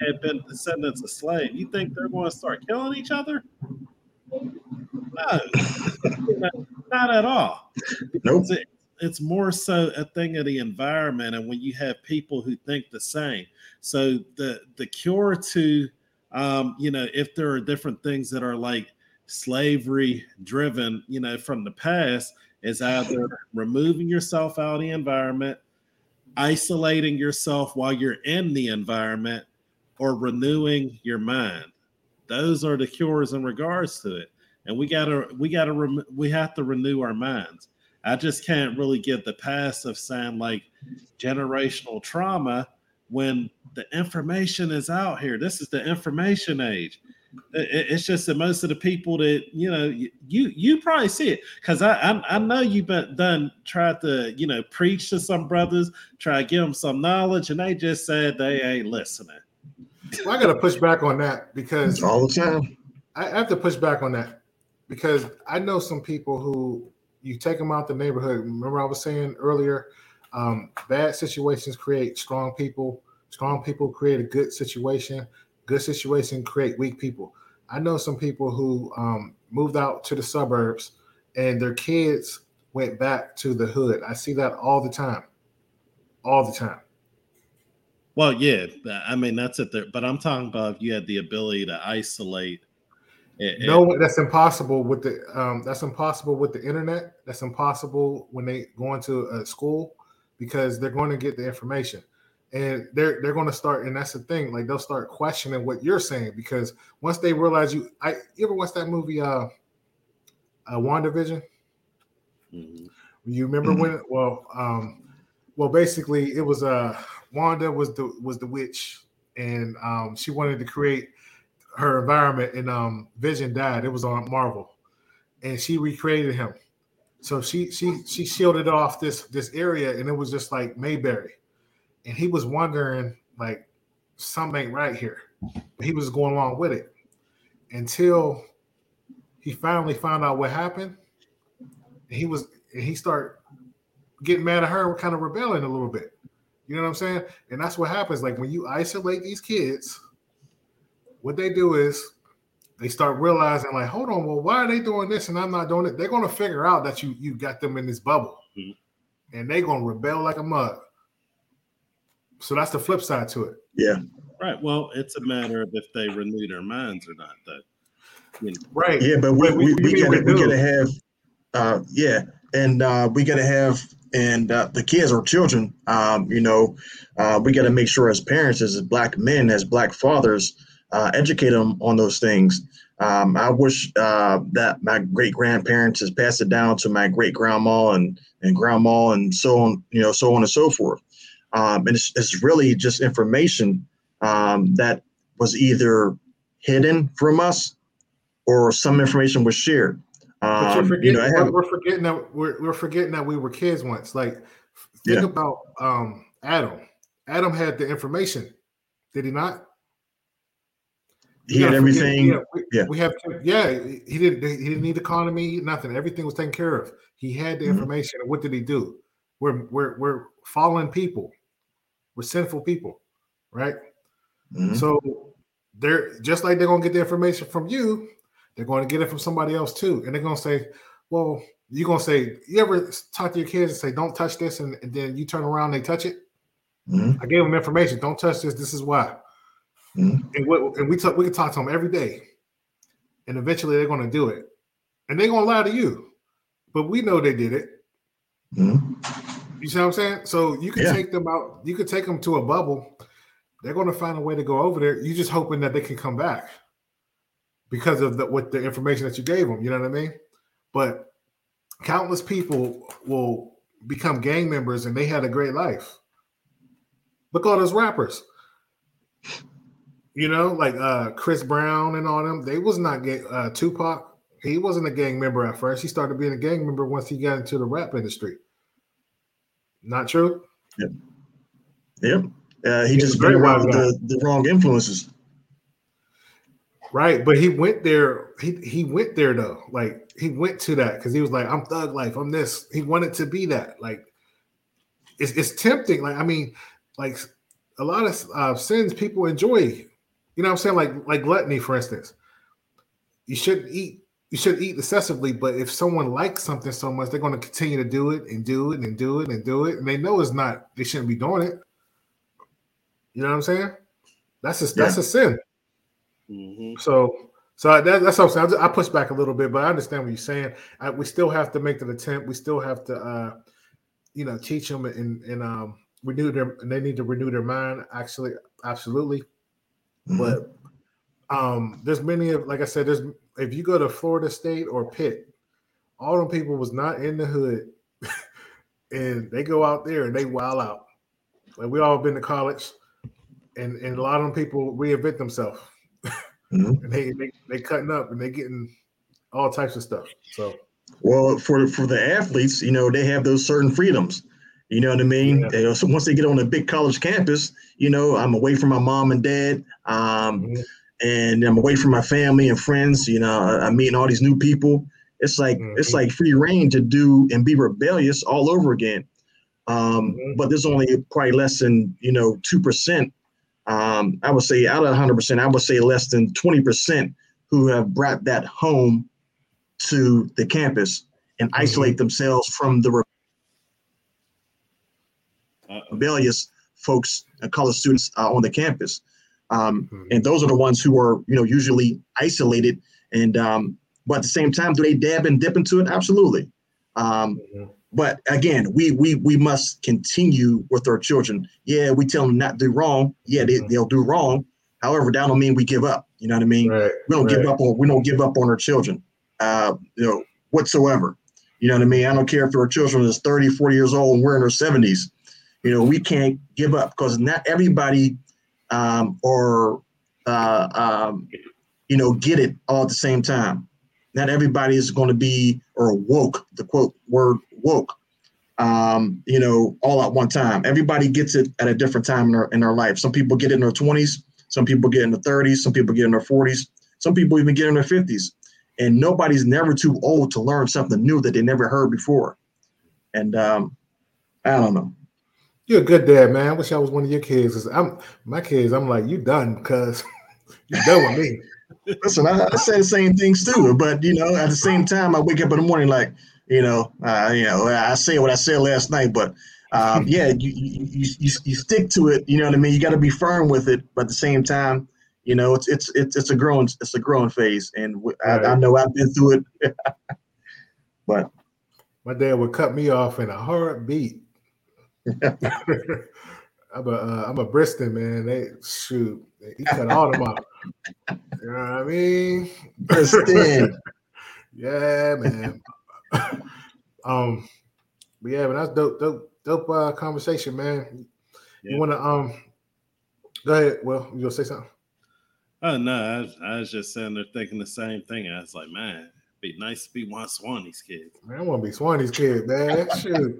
had been descendants of slaves, you think they're going to start killing each other? No, not at all. Nope. It, it's more so a thing of the environment, and when you have people who think the same. So the the cure to, um, you know, if there are different things that are like slavery driven, you know, from the past, is either removing yourself out of the environment, isolating yourself while you're in the environment, or renewing your mind. Those are the cures in regards to it. And we gotta, we gotta, re- we have to renew our minds. I just can't really get the pass of saying like generational trauma when the information is out here. This is the information age. It, it's just that most of the people that, you know, you you probably see it because I, I I know you've been done tried to, you know, preach to some brothers, try to give them some knowledge, and they just said they ain't listening. Well, I got to push back on that because all the time I have to push back on that. Because I know some people who you take them out the neighborhood. Remember I was saying earlier, um, bad situations create strong people. Strong people create a good situation. Good situation create weak people. I know some people who um, moved out to the suburbs and their kids went back to the hood. I see that all the time. All the time. Well, yeah. I mean, that's it there. But I'm talking about if you had the ability to isolate. It, no, it, that's impossible with the um, that's impossible with the internet. That's impossible when they go into a school because they're going to get the information, and they're they're going to start. And that's the thing, like they'll start questioning what you're saying because once they realize you, I you ever watched that movie, uh, uh WandaVision? Mm-hmm. You remember mm-hmm. when? Well, um, well, basically it was uh Wanda was the was the witch, and um, she wanted to create her environment, and um, Vision died. It was on Marvel, and she recreated him. So she she she shielded off this this area, and it was just like Mayberry, and he was wondering like something ain't right here. He was going along with it until he finally found out what happened. And he was and he started getting mad at her, kind of rebelling a little bit. You know what I'm saying? And that's what happens. Like when you isolate these kids. What they do is they start realizing, like, hold on, well, why are they doing this and I'm not doing it? They're going to figure out that you you got them in this bubble, mm-hmm. and they're going to rebel like a mug. So that's the flip side to it. Yeah. Right. Well, it's a matter of if they renew their minds or not, though. I mean, right. Yeah, but we we, we, we, we gotta we gotta have, uh, yeah, and uh, we gotta have. And uh, the kids or children, um, you know, uh, we got to make sure as parents, as black men, as black fathers, uh, educate them on those things. Um, I wish uh, that my great grandparents has passed it down to my great grandma and, and grandma and so on, you know, so on and so forth. Um, and it's, it's really just information um, that was either hidden from us or some information was shared. But you're forgetting, um, you know, have, we're forgetting that we're, we're forgetting that we were kids once. Like Think yeah. about um, Adam. Adam had the information, did he not? He had everything. Forget, yeah, we, yeah, we have. Yeah, he didn't. He didn't need economy. Nothing. Everything was taken care of. He had the information. Mm-hmm. What did he do? We're we're we're fallen people. We're sinful people, right? Mm-hmm. So they're just like they're gonna get the information from you. They're going to get it from somebody else too, and they're gonna say, "Well, you're gonna say you ever talk to your kids and say, don't touch this,' and, and then you turn around and they touch it. Mm-hmm. I gave them information. Don't touch this. This is why." Mm-hmm. And, we, and we talk, we can talk to them every day, and eventually they're going to do it, and they're going to lie to you, but we know they did it. Mm-hmm. You see what I'm saying? So you can yeah. take them out, you can take them to a bubble. They're going to find a way to go over there. You're just hoping that they can come back because of the, what the information that you gave them. You know what I mean? But countless people will become gang members, and they had a great life. Look at all those rappers. You know, like uh, Chris Brown and all them, they was not gay. Uh, Tupac, he wasn't a gang member at first. He started being a gang member once he got into the rap industry. Not true? Yep. Yep. Uh, he, he just been around the, the wrong influences. Right, but he went there. He he went there though. Like he went to that because he was like, "I'm thug life. I'm this." He wanted to be that. Like it's it's tempting. Like I mean, like a lot of uh, sins people enjoy. You know what I'm saying? Like like gluttony, for instance. You shouldn't eat, you should eat excessively, but if someone likes something so much, they're going to continue to do it and do it and do it and do it. And they know it's not, they shouldn't be doing it. You know what I'm saying? That's a, yeah. that's a sin. Mm-hmm. So so that, that's what I'm saying. I push back a little bit, but I understand what you're saying. I, we still have to make an attempt. We still have to, uh, you know, teach them and, and um, renew their, and they need to renew their mind, actually, absolutely. But um, there's many of, like I said, there's if you go to Florida State or Pitt, all them people was not in the hood, and they go out there and they wild out. Like we all been to college, and, and a lot of them people reinvent themselves, mm-hmm. and they, they they cutting up and they getting all types of stuff. So, well, for for the athletes, you know, they have those certain freedoms. You know what I mean? Yeah. They, so once they get on a big college campus, you know, I'm away from my mom and dad, um, mm-hmm. and I'm away from my family and friends. You know, I'm meeting all these new people. It's like mm-hmm. it's like free reign to do and be rebellious all over again. Um, mm-hmm. But there's only probably less than, you know, two percent. Um, I would say out of one hundred percent, I would say less than twenty percent who have brought that home to the campus and mm-hmm. isolate themselves from the rebellious folks and college students uh, on the campus, um, mm-hmm. and those are the ones who are, you know, usually isolated. And um, but at the same time, do they dab and dip into it? Absolutely. Um, mm-hmm. But again, we we we must continue with our children. Yeah, we tell them not to do wrong. Yeah, they, mm-hmm. they'll do wrong. However, that don't mean we give up. You know what I mean? Right. We don't right. give up on we don't give up on our children, uh, you know, whatsoever. You know what I mean? I don't care if our children is thirty, forty years old and we're in our seventies. You know, we can't give up because not everybody um, or, uh, um, you know, get it all at the same time. Not everybody is going to be or woke, the quote word woke, um, you know, all at one time. Everybody gets it at a different time in their, in their life. Some people get it in their twenties. Some people get in their thirties. Some people get in their forties. Some people even get in their fifties. And nobody's never too old to learn something new that they never heard before. And um, I don't know. You're a good dad, man. I wish I was one of your kids. Cause I'm my kids. I'm like, you done, cause you done with me. Listen, I, I say the same things too, but you know, at the same time, I wake up in the morning like, you know, uh, you know, I say what I said last night, but um, yeah, you you, you you you stick to it. You know what I mean? You got to be firm with it, but at the same time, you know, it's it's it's it's a growing it's a growing phase, and I, right. I know I've been through it. But my dad would cut me off in a heartbeat. I'm a uh, I'm a Bristol man. They shoot, he cut all them off. You know what I mean? Yeah, man. um, but yeah, man, that's dope, dope, dope uh, conversation, man. Yeah. You want to um, go ahead. Well, you gonna say something? Oh no, I was, I was just sitting there thinking the same thing. I was like, man, it'd be nice to be one Swanee's kid. Man, I want to be Swanee's kid, man. Shoot.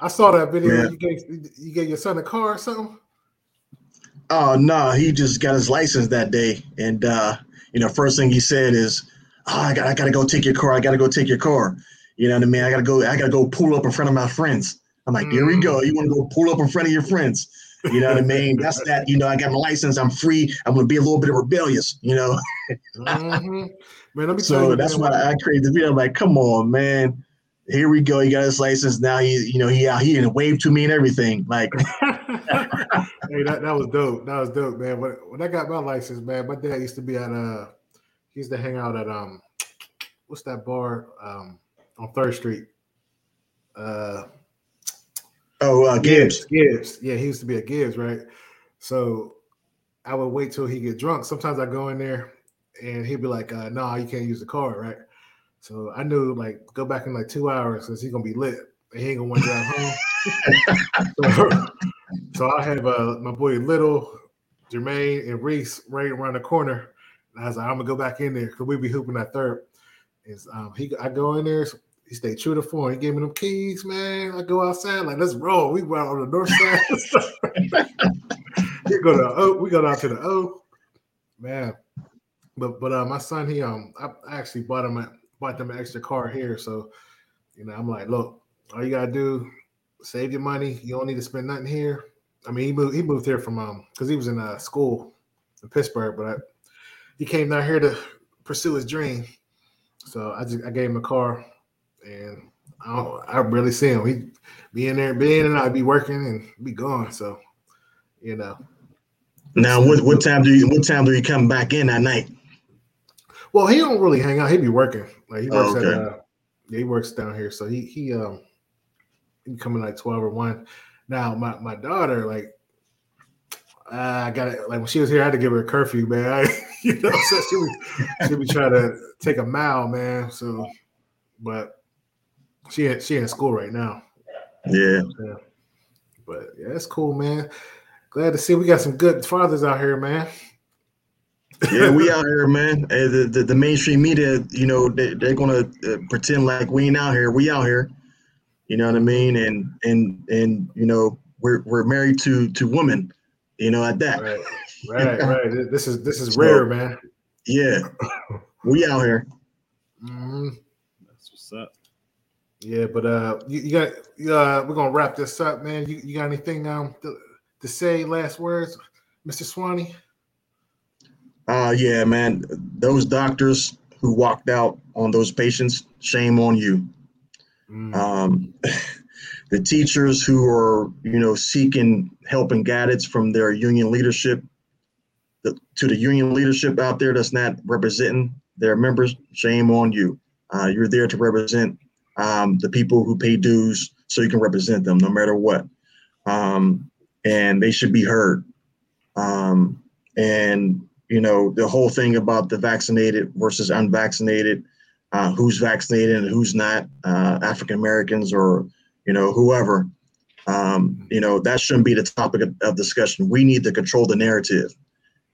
I saw that video. Yeah. You gave you gave your son a car or something? Oh no, he just got his license that day, and uh, you know, first thing he said is, oh, "I got, I got to go take your car. I got to go take your car." You know what I mean? I got to go. I got to go pull up in front of my friends. I'm like, mm. "There we go. You want to go pull up in front of your friends?" You know what I mean? That's that. You know, I got my license. I'm free. I'm gonna be a little bit rebellious. You know. mm-hmm. Man, let me so tell you, that's man. why I created the video. I'm like, "Come on, man. Here we go. He got his license now. He, you know, he out here and waved to me and everything." Like, hey, that, that was dope. That was dope, man. When, when I got my license, man, my dad used to be at uh, he used to hang out at um, what's that bar um on Third Street? Uh, oh, uh, Gibbs. Gibbs. Gibbs. Yeah, he used to be at Gibbs, right? So I would wait till he get drunk. Sometimes I go in there and he'd be like, uh, "No, nah, you can't use the card, right?" So I knew, like, go back in like two hours because he's gonna be lit. And he ain't gonna want to drive home. so, so I have uh, my boy Little, Jermaine, and Reese right around the corner. And I was like, "I'm gonna go back in there because we be hooping that third." And um, he, I go in there. So he stayed true to form. He gave me them keys, man. I go outside, like, "Let's roll." We went out on the north side. we go to the O. We go down to the O, man. But but uh, my son, he um, I, I actually bought him a. bought them an extra car here. So, you know, I'm like, "Look, all you gotta do, save your money. You don't need to spend nothing here." I mean, he moved, he moved here from, um, cause he was in uh, school in Pittsburgh, but I, he came down here to pursue his dream. So I just, I gave him a car and I don't, I really see him. He'd be in there, be in and I'd be working and be gone. So, you know. Now what, what time do you, what time do you come back in at night? Well, he don't really hang out. He be working. Like he works oh, okay. at, uh, yeah, he works down here. So he he um he coming like twelve or one. Now my, my daughter, like I got it. Like when she was here, I had to give her a curfew, man. I, you know, so she would she be trying to take a mile, man. So, but she she in school right now. Yeah. yeah. But yeah, that's cool, man. Glad to see we got some good fathers out here, man. Yeah, we out here, man. Uh, the, the the mainstream media, you know, they, they're gonna uh, pretend like we ain't out here. We out here, you know what I mean? And and and you know, we're we're married to to women, you know, at that. Right, right, right. This is this is so, rare, man. Yeah, we out here. Mm-hmm. That's what's up. Yeah, but uh, you, you got uh, we're gonna wrap this up, man. You you got anything um to, to say? Last words, Mister Swanee. Uh, yeah, man, those doctors who walked out on those patients, shame on you. Mm. Um, the teachers who are, you know, seeking help and guidance from their union leadership, the, to the union leadership out there that's not representing their members, shame on you. Uh, you're there to represent um, the people who pay dues so you can represent them no matter what. Um, and they should be heard. Um, and You know, the whole thing about the vaccinated versus unvaccinated, uh, who's vaccinated and who's not, uh, African-Americans or, you know, whoever, um, you know, that shouldn't be the topic of, of discussion. We need to control the narrative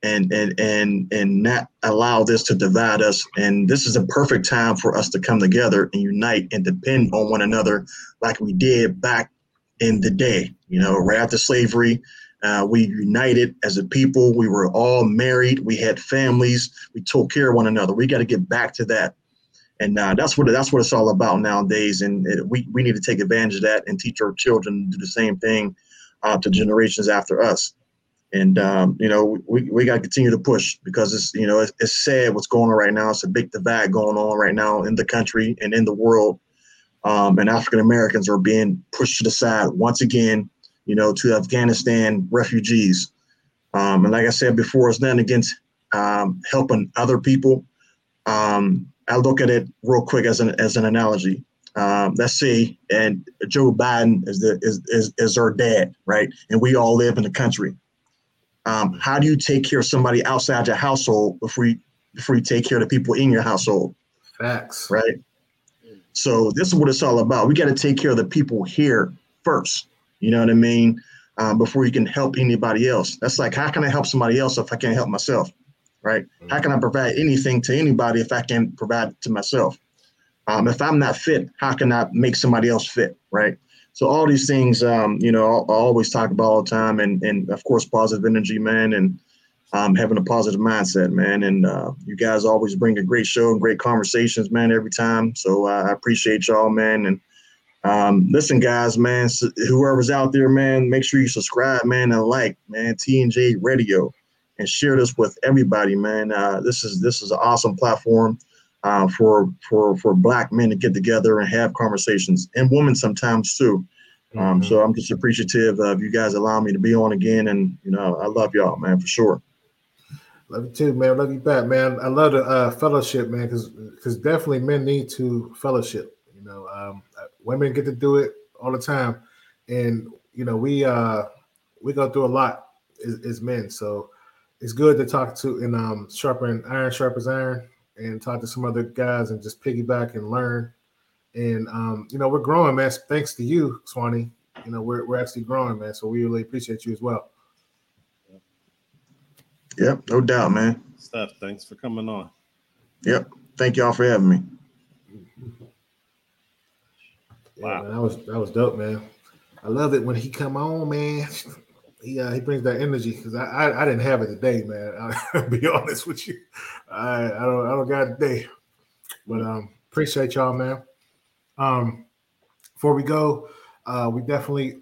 and, and, and, and not allow this to divide us. And this is a perfect time for us to come together and unite and depend on one another like we did back in the day, you know, right after slavery. Uh, we united as a people. We were all married. We had families. We took care of one another. We got to get back to that. And uh, that's what that's what it's all about nowadays. And it, we, we need to take advantage of that and teach our children to do the same thing uh, to generations after us. And, um, you know, we, we got to continue to push because, it's you know, it's, it's sad what's going on right now. It's a big divide going on right now in the country and in the world. Um, and African-Americans are being pushed to the side once again. You know, to Afghanistan refugees. Um, and like I said before, it's nothing against um, helping other people. Um, I look at it real quick as an as an analogy. Um, let's say, and Joe Biden is the is, is is our dad, right? And we all live in the country. Um, how do you take care of somebody outside your household before you before you take care of the people in your household? Facts, right? So this is what it's all about. We got to take care of the people here first. You know what I mean? Um, before you can help anybody else. That's like, how can I help somebody else if I can't help myself, right? Mm-hmm. How can I provide anything to anybody if I can't provide it to myself? Um, if I'm not fit, how can I make somebody else fit, right? So all these things, um, you know, I always talk about all the time. And, and of course, positive energy, man, and um, having a positive mindset, man. And uh, you guys always bring a great show and great conversations, man, every time. So uh, I appreciate y'all, man. And um, listen, guys, man, so whoever's out there, man, make sure you subscribe, man, and like, man, T N J Radio, and share this with everybody, man. Uh, this is this is an awesome platform. Uh, for for for black men to get together and have conversations, and women sometimes too. Um, mm-hmm. So I'm just appreciative of you guys allowing me to be on again, and you know I love y'all, man, for sure. Love you too, man. Love you back, man. I love the uh, fellowship, man, because because definitely men need to fellowship. You know, um, women get to do it all the time, and you know we uh, we go through a lot as, as men, so it's good to talk to and um, sharpen iron, sharp as iron. And talk to some other guys and just piggyback and learn. And, um, you know, we're growing, man. Thanks to you, Swanee. You know, we're we're actually growing, man. So we really appreciate you as well. Yep, no doubt, man. Steph, thanks for coming on. Yep. Thank y'all for having me. Yeah, wow. Man, that was that was dope, man. I love it when he come on, man. He, uh, he brings that energy because I, I I didn't have it today, man. I'll be honest with you, I I don't I don't got it today, but um appreciate y'all, man. Um, before we go, uh, we definitely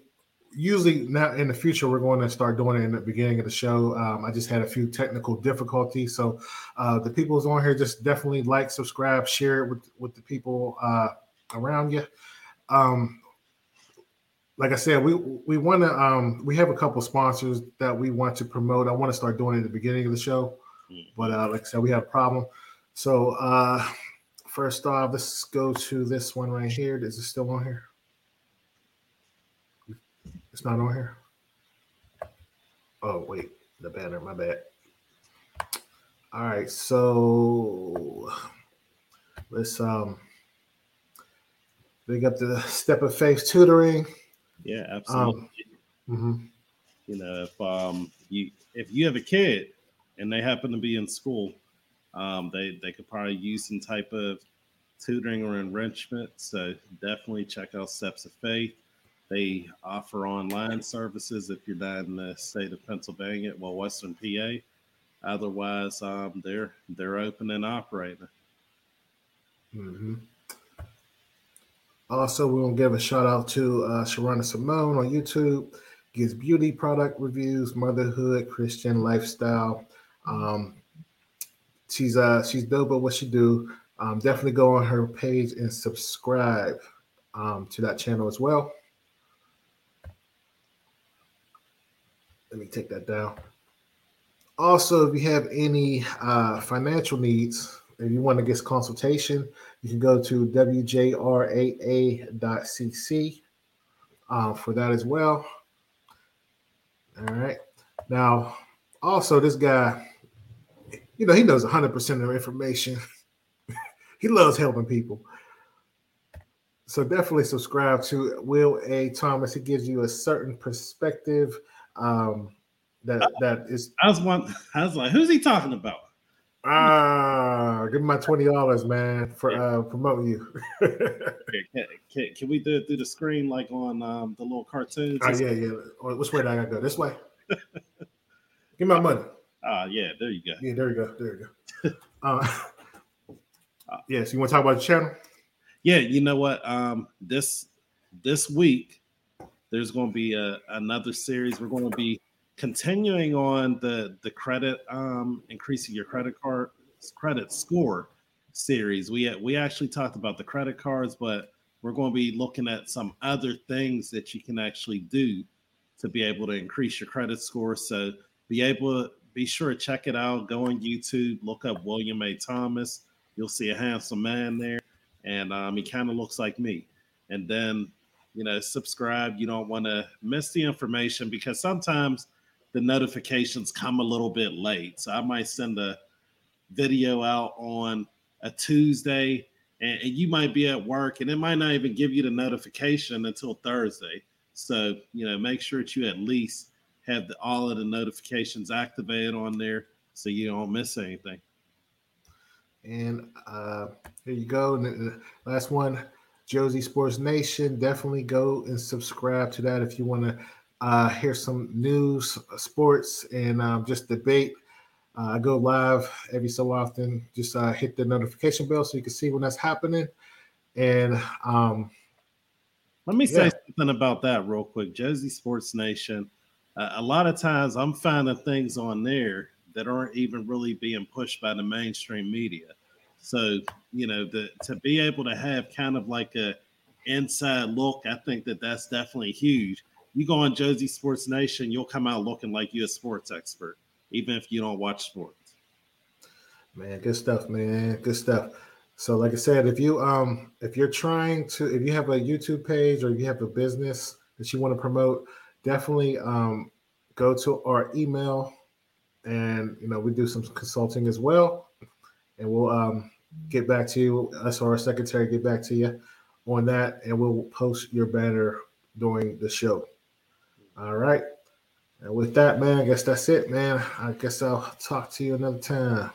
usually now in the future we're going to start doing it in the beginning of the show. Um, I just had a few technical difficulties, so uh, the people who's on here just definitely like, subscribe, share it with with the people uh around you. Um. Like I said, we we want to um, we have a couple sponsors that we want to promote. I want to start doing it at the beginning of the show, but uh, like I said, we have a problem. So uh, first off, let's go to this one right here. Is it still on here? It's not on here. Oh wait, the banner. My bad. All right, so let's um, big up the Step of Faith Tutoring. Yeah, absolutely. Um, mm-hmm. You know, if um, you if you have a kid and they happen to be in school, um, they they could probably use some type of tutoring or enrichment. So definitely check out Steps of Faith. They offer online services if you're not in the state of Pennsylvania, well, Western P A. Otherwise, um, they're they're open and operating. Mm-hmm. Also, we're going to give a shout out to uh, Sharana Simone on YouTube. Gives beauty product reviews, motherhood, Christian lifestyle. Um, she's uh, she's dope at what she do. Um, definitely go on her page and subscribe um, to that channel as well. Let me take that down. Also, if you have any uh, financial needs, if you want to get consultation, you can go to w j r a a dot c c uh, for that as well. All right. Now, also, this guy, you know, he knows one hundred percent of information. He loves helping people. So definitely subscribe to Will A. Thomas. He gives you a certain perspective um, that, that is. I was, one, I was like, who's he talking about? Ah, give me my twenty dollars, man, for yeah. uh, promoting you. can, can, can we do it through the screen like on um, the little cartoons? Oh yeah, yeah. Or which way do I gotta go? This way. Give my money. Ah, uh, yeah. There you go. Yeah, there you go. There you go. uh, yeah. So you want to talk about the channel? Yeah. You know what? Um, this this week there's going to be a, another series. We're going to be continuing on the the credit um increasing your credit card credit score series. We we actually talked about the credit cards, but we're going to be looking at some other things that you can actually do to be able to increase your credit score. So be able be sure to check it out. Go on YouTube, look up William A. Thomas. You'll see a handsome man there, and um he kind of looks like me. And then, you know, subscribe. You don't want to miss the information because sometimes the notifications come a little bit late. So I might send a video out on a Tuesday and, and you might be at work and it might not even give you the notification until Thursday. So, you know, make sure that you at least have the, all of the notifications activated on there so you don't miss anything. And uh, here you go. And the last one, Josie Sports Nation. Definitely go and subscribe to that if you want to uh, hear some news, sports, and um, just debate. Uh, I go live every so often. Just uh, hit the notification bell so you can see when that's happening. And um, let me yeah. say something about that real quick. Josie Sports Nation. Uh, a lot of times I'm finding things on there that aren't even really being pushed by the mainstream media. So, you know, the, to be able to have kind of like a inside look, I think that that's definitely huge. You go on Josie Sports Nation, you'll come out looking like you're a sports expert, even if you don't watch sports. Man, good stuff, man. Good stuff. So, like I said, if you um if you're trying to, if you have a YouTube page or you have a business that you want to promote, definitely um go to our email. And, you know, we do some consulting as well. And we'll um, get back to you. Us or our secretary get back to you on that. And we'll post your banner during the show. All right. And with that, man, I guess that's it, man. I guess I'll talk to you another time.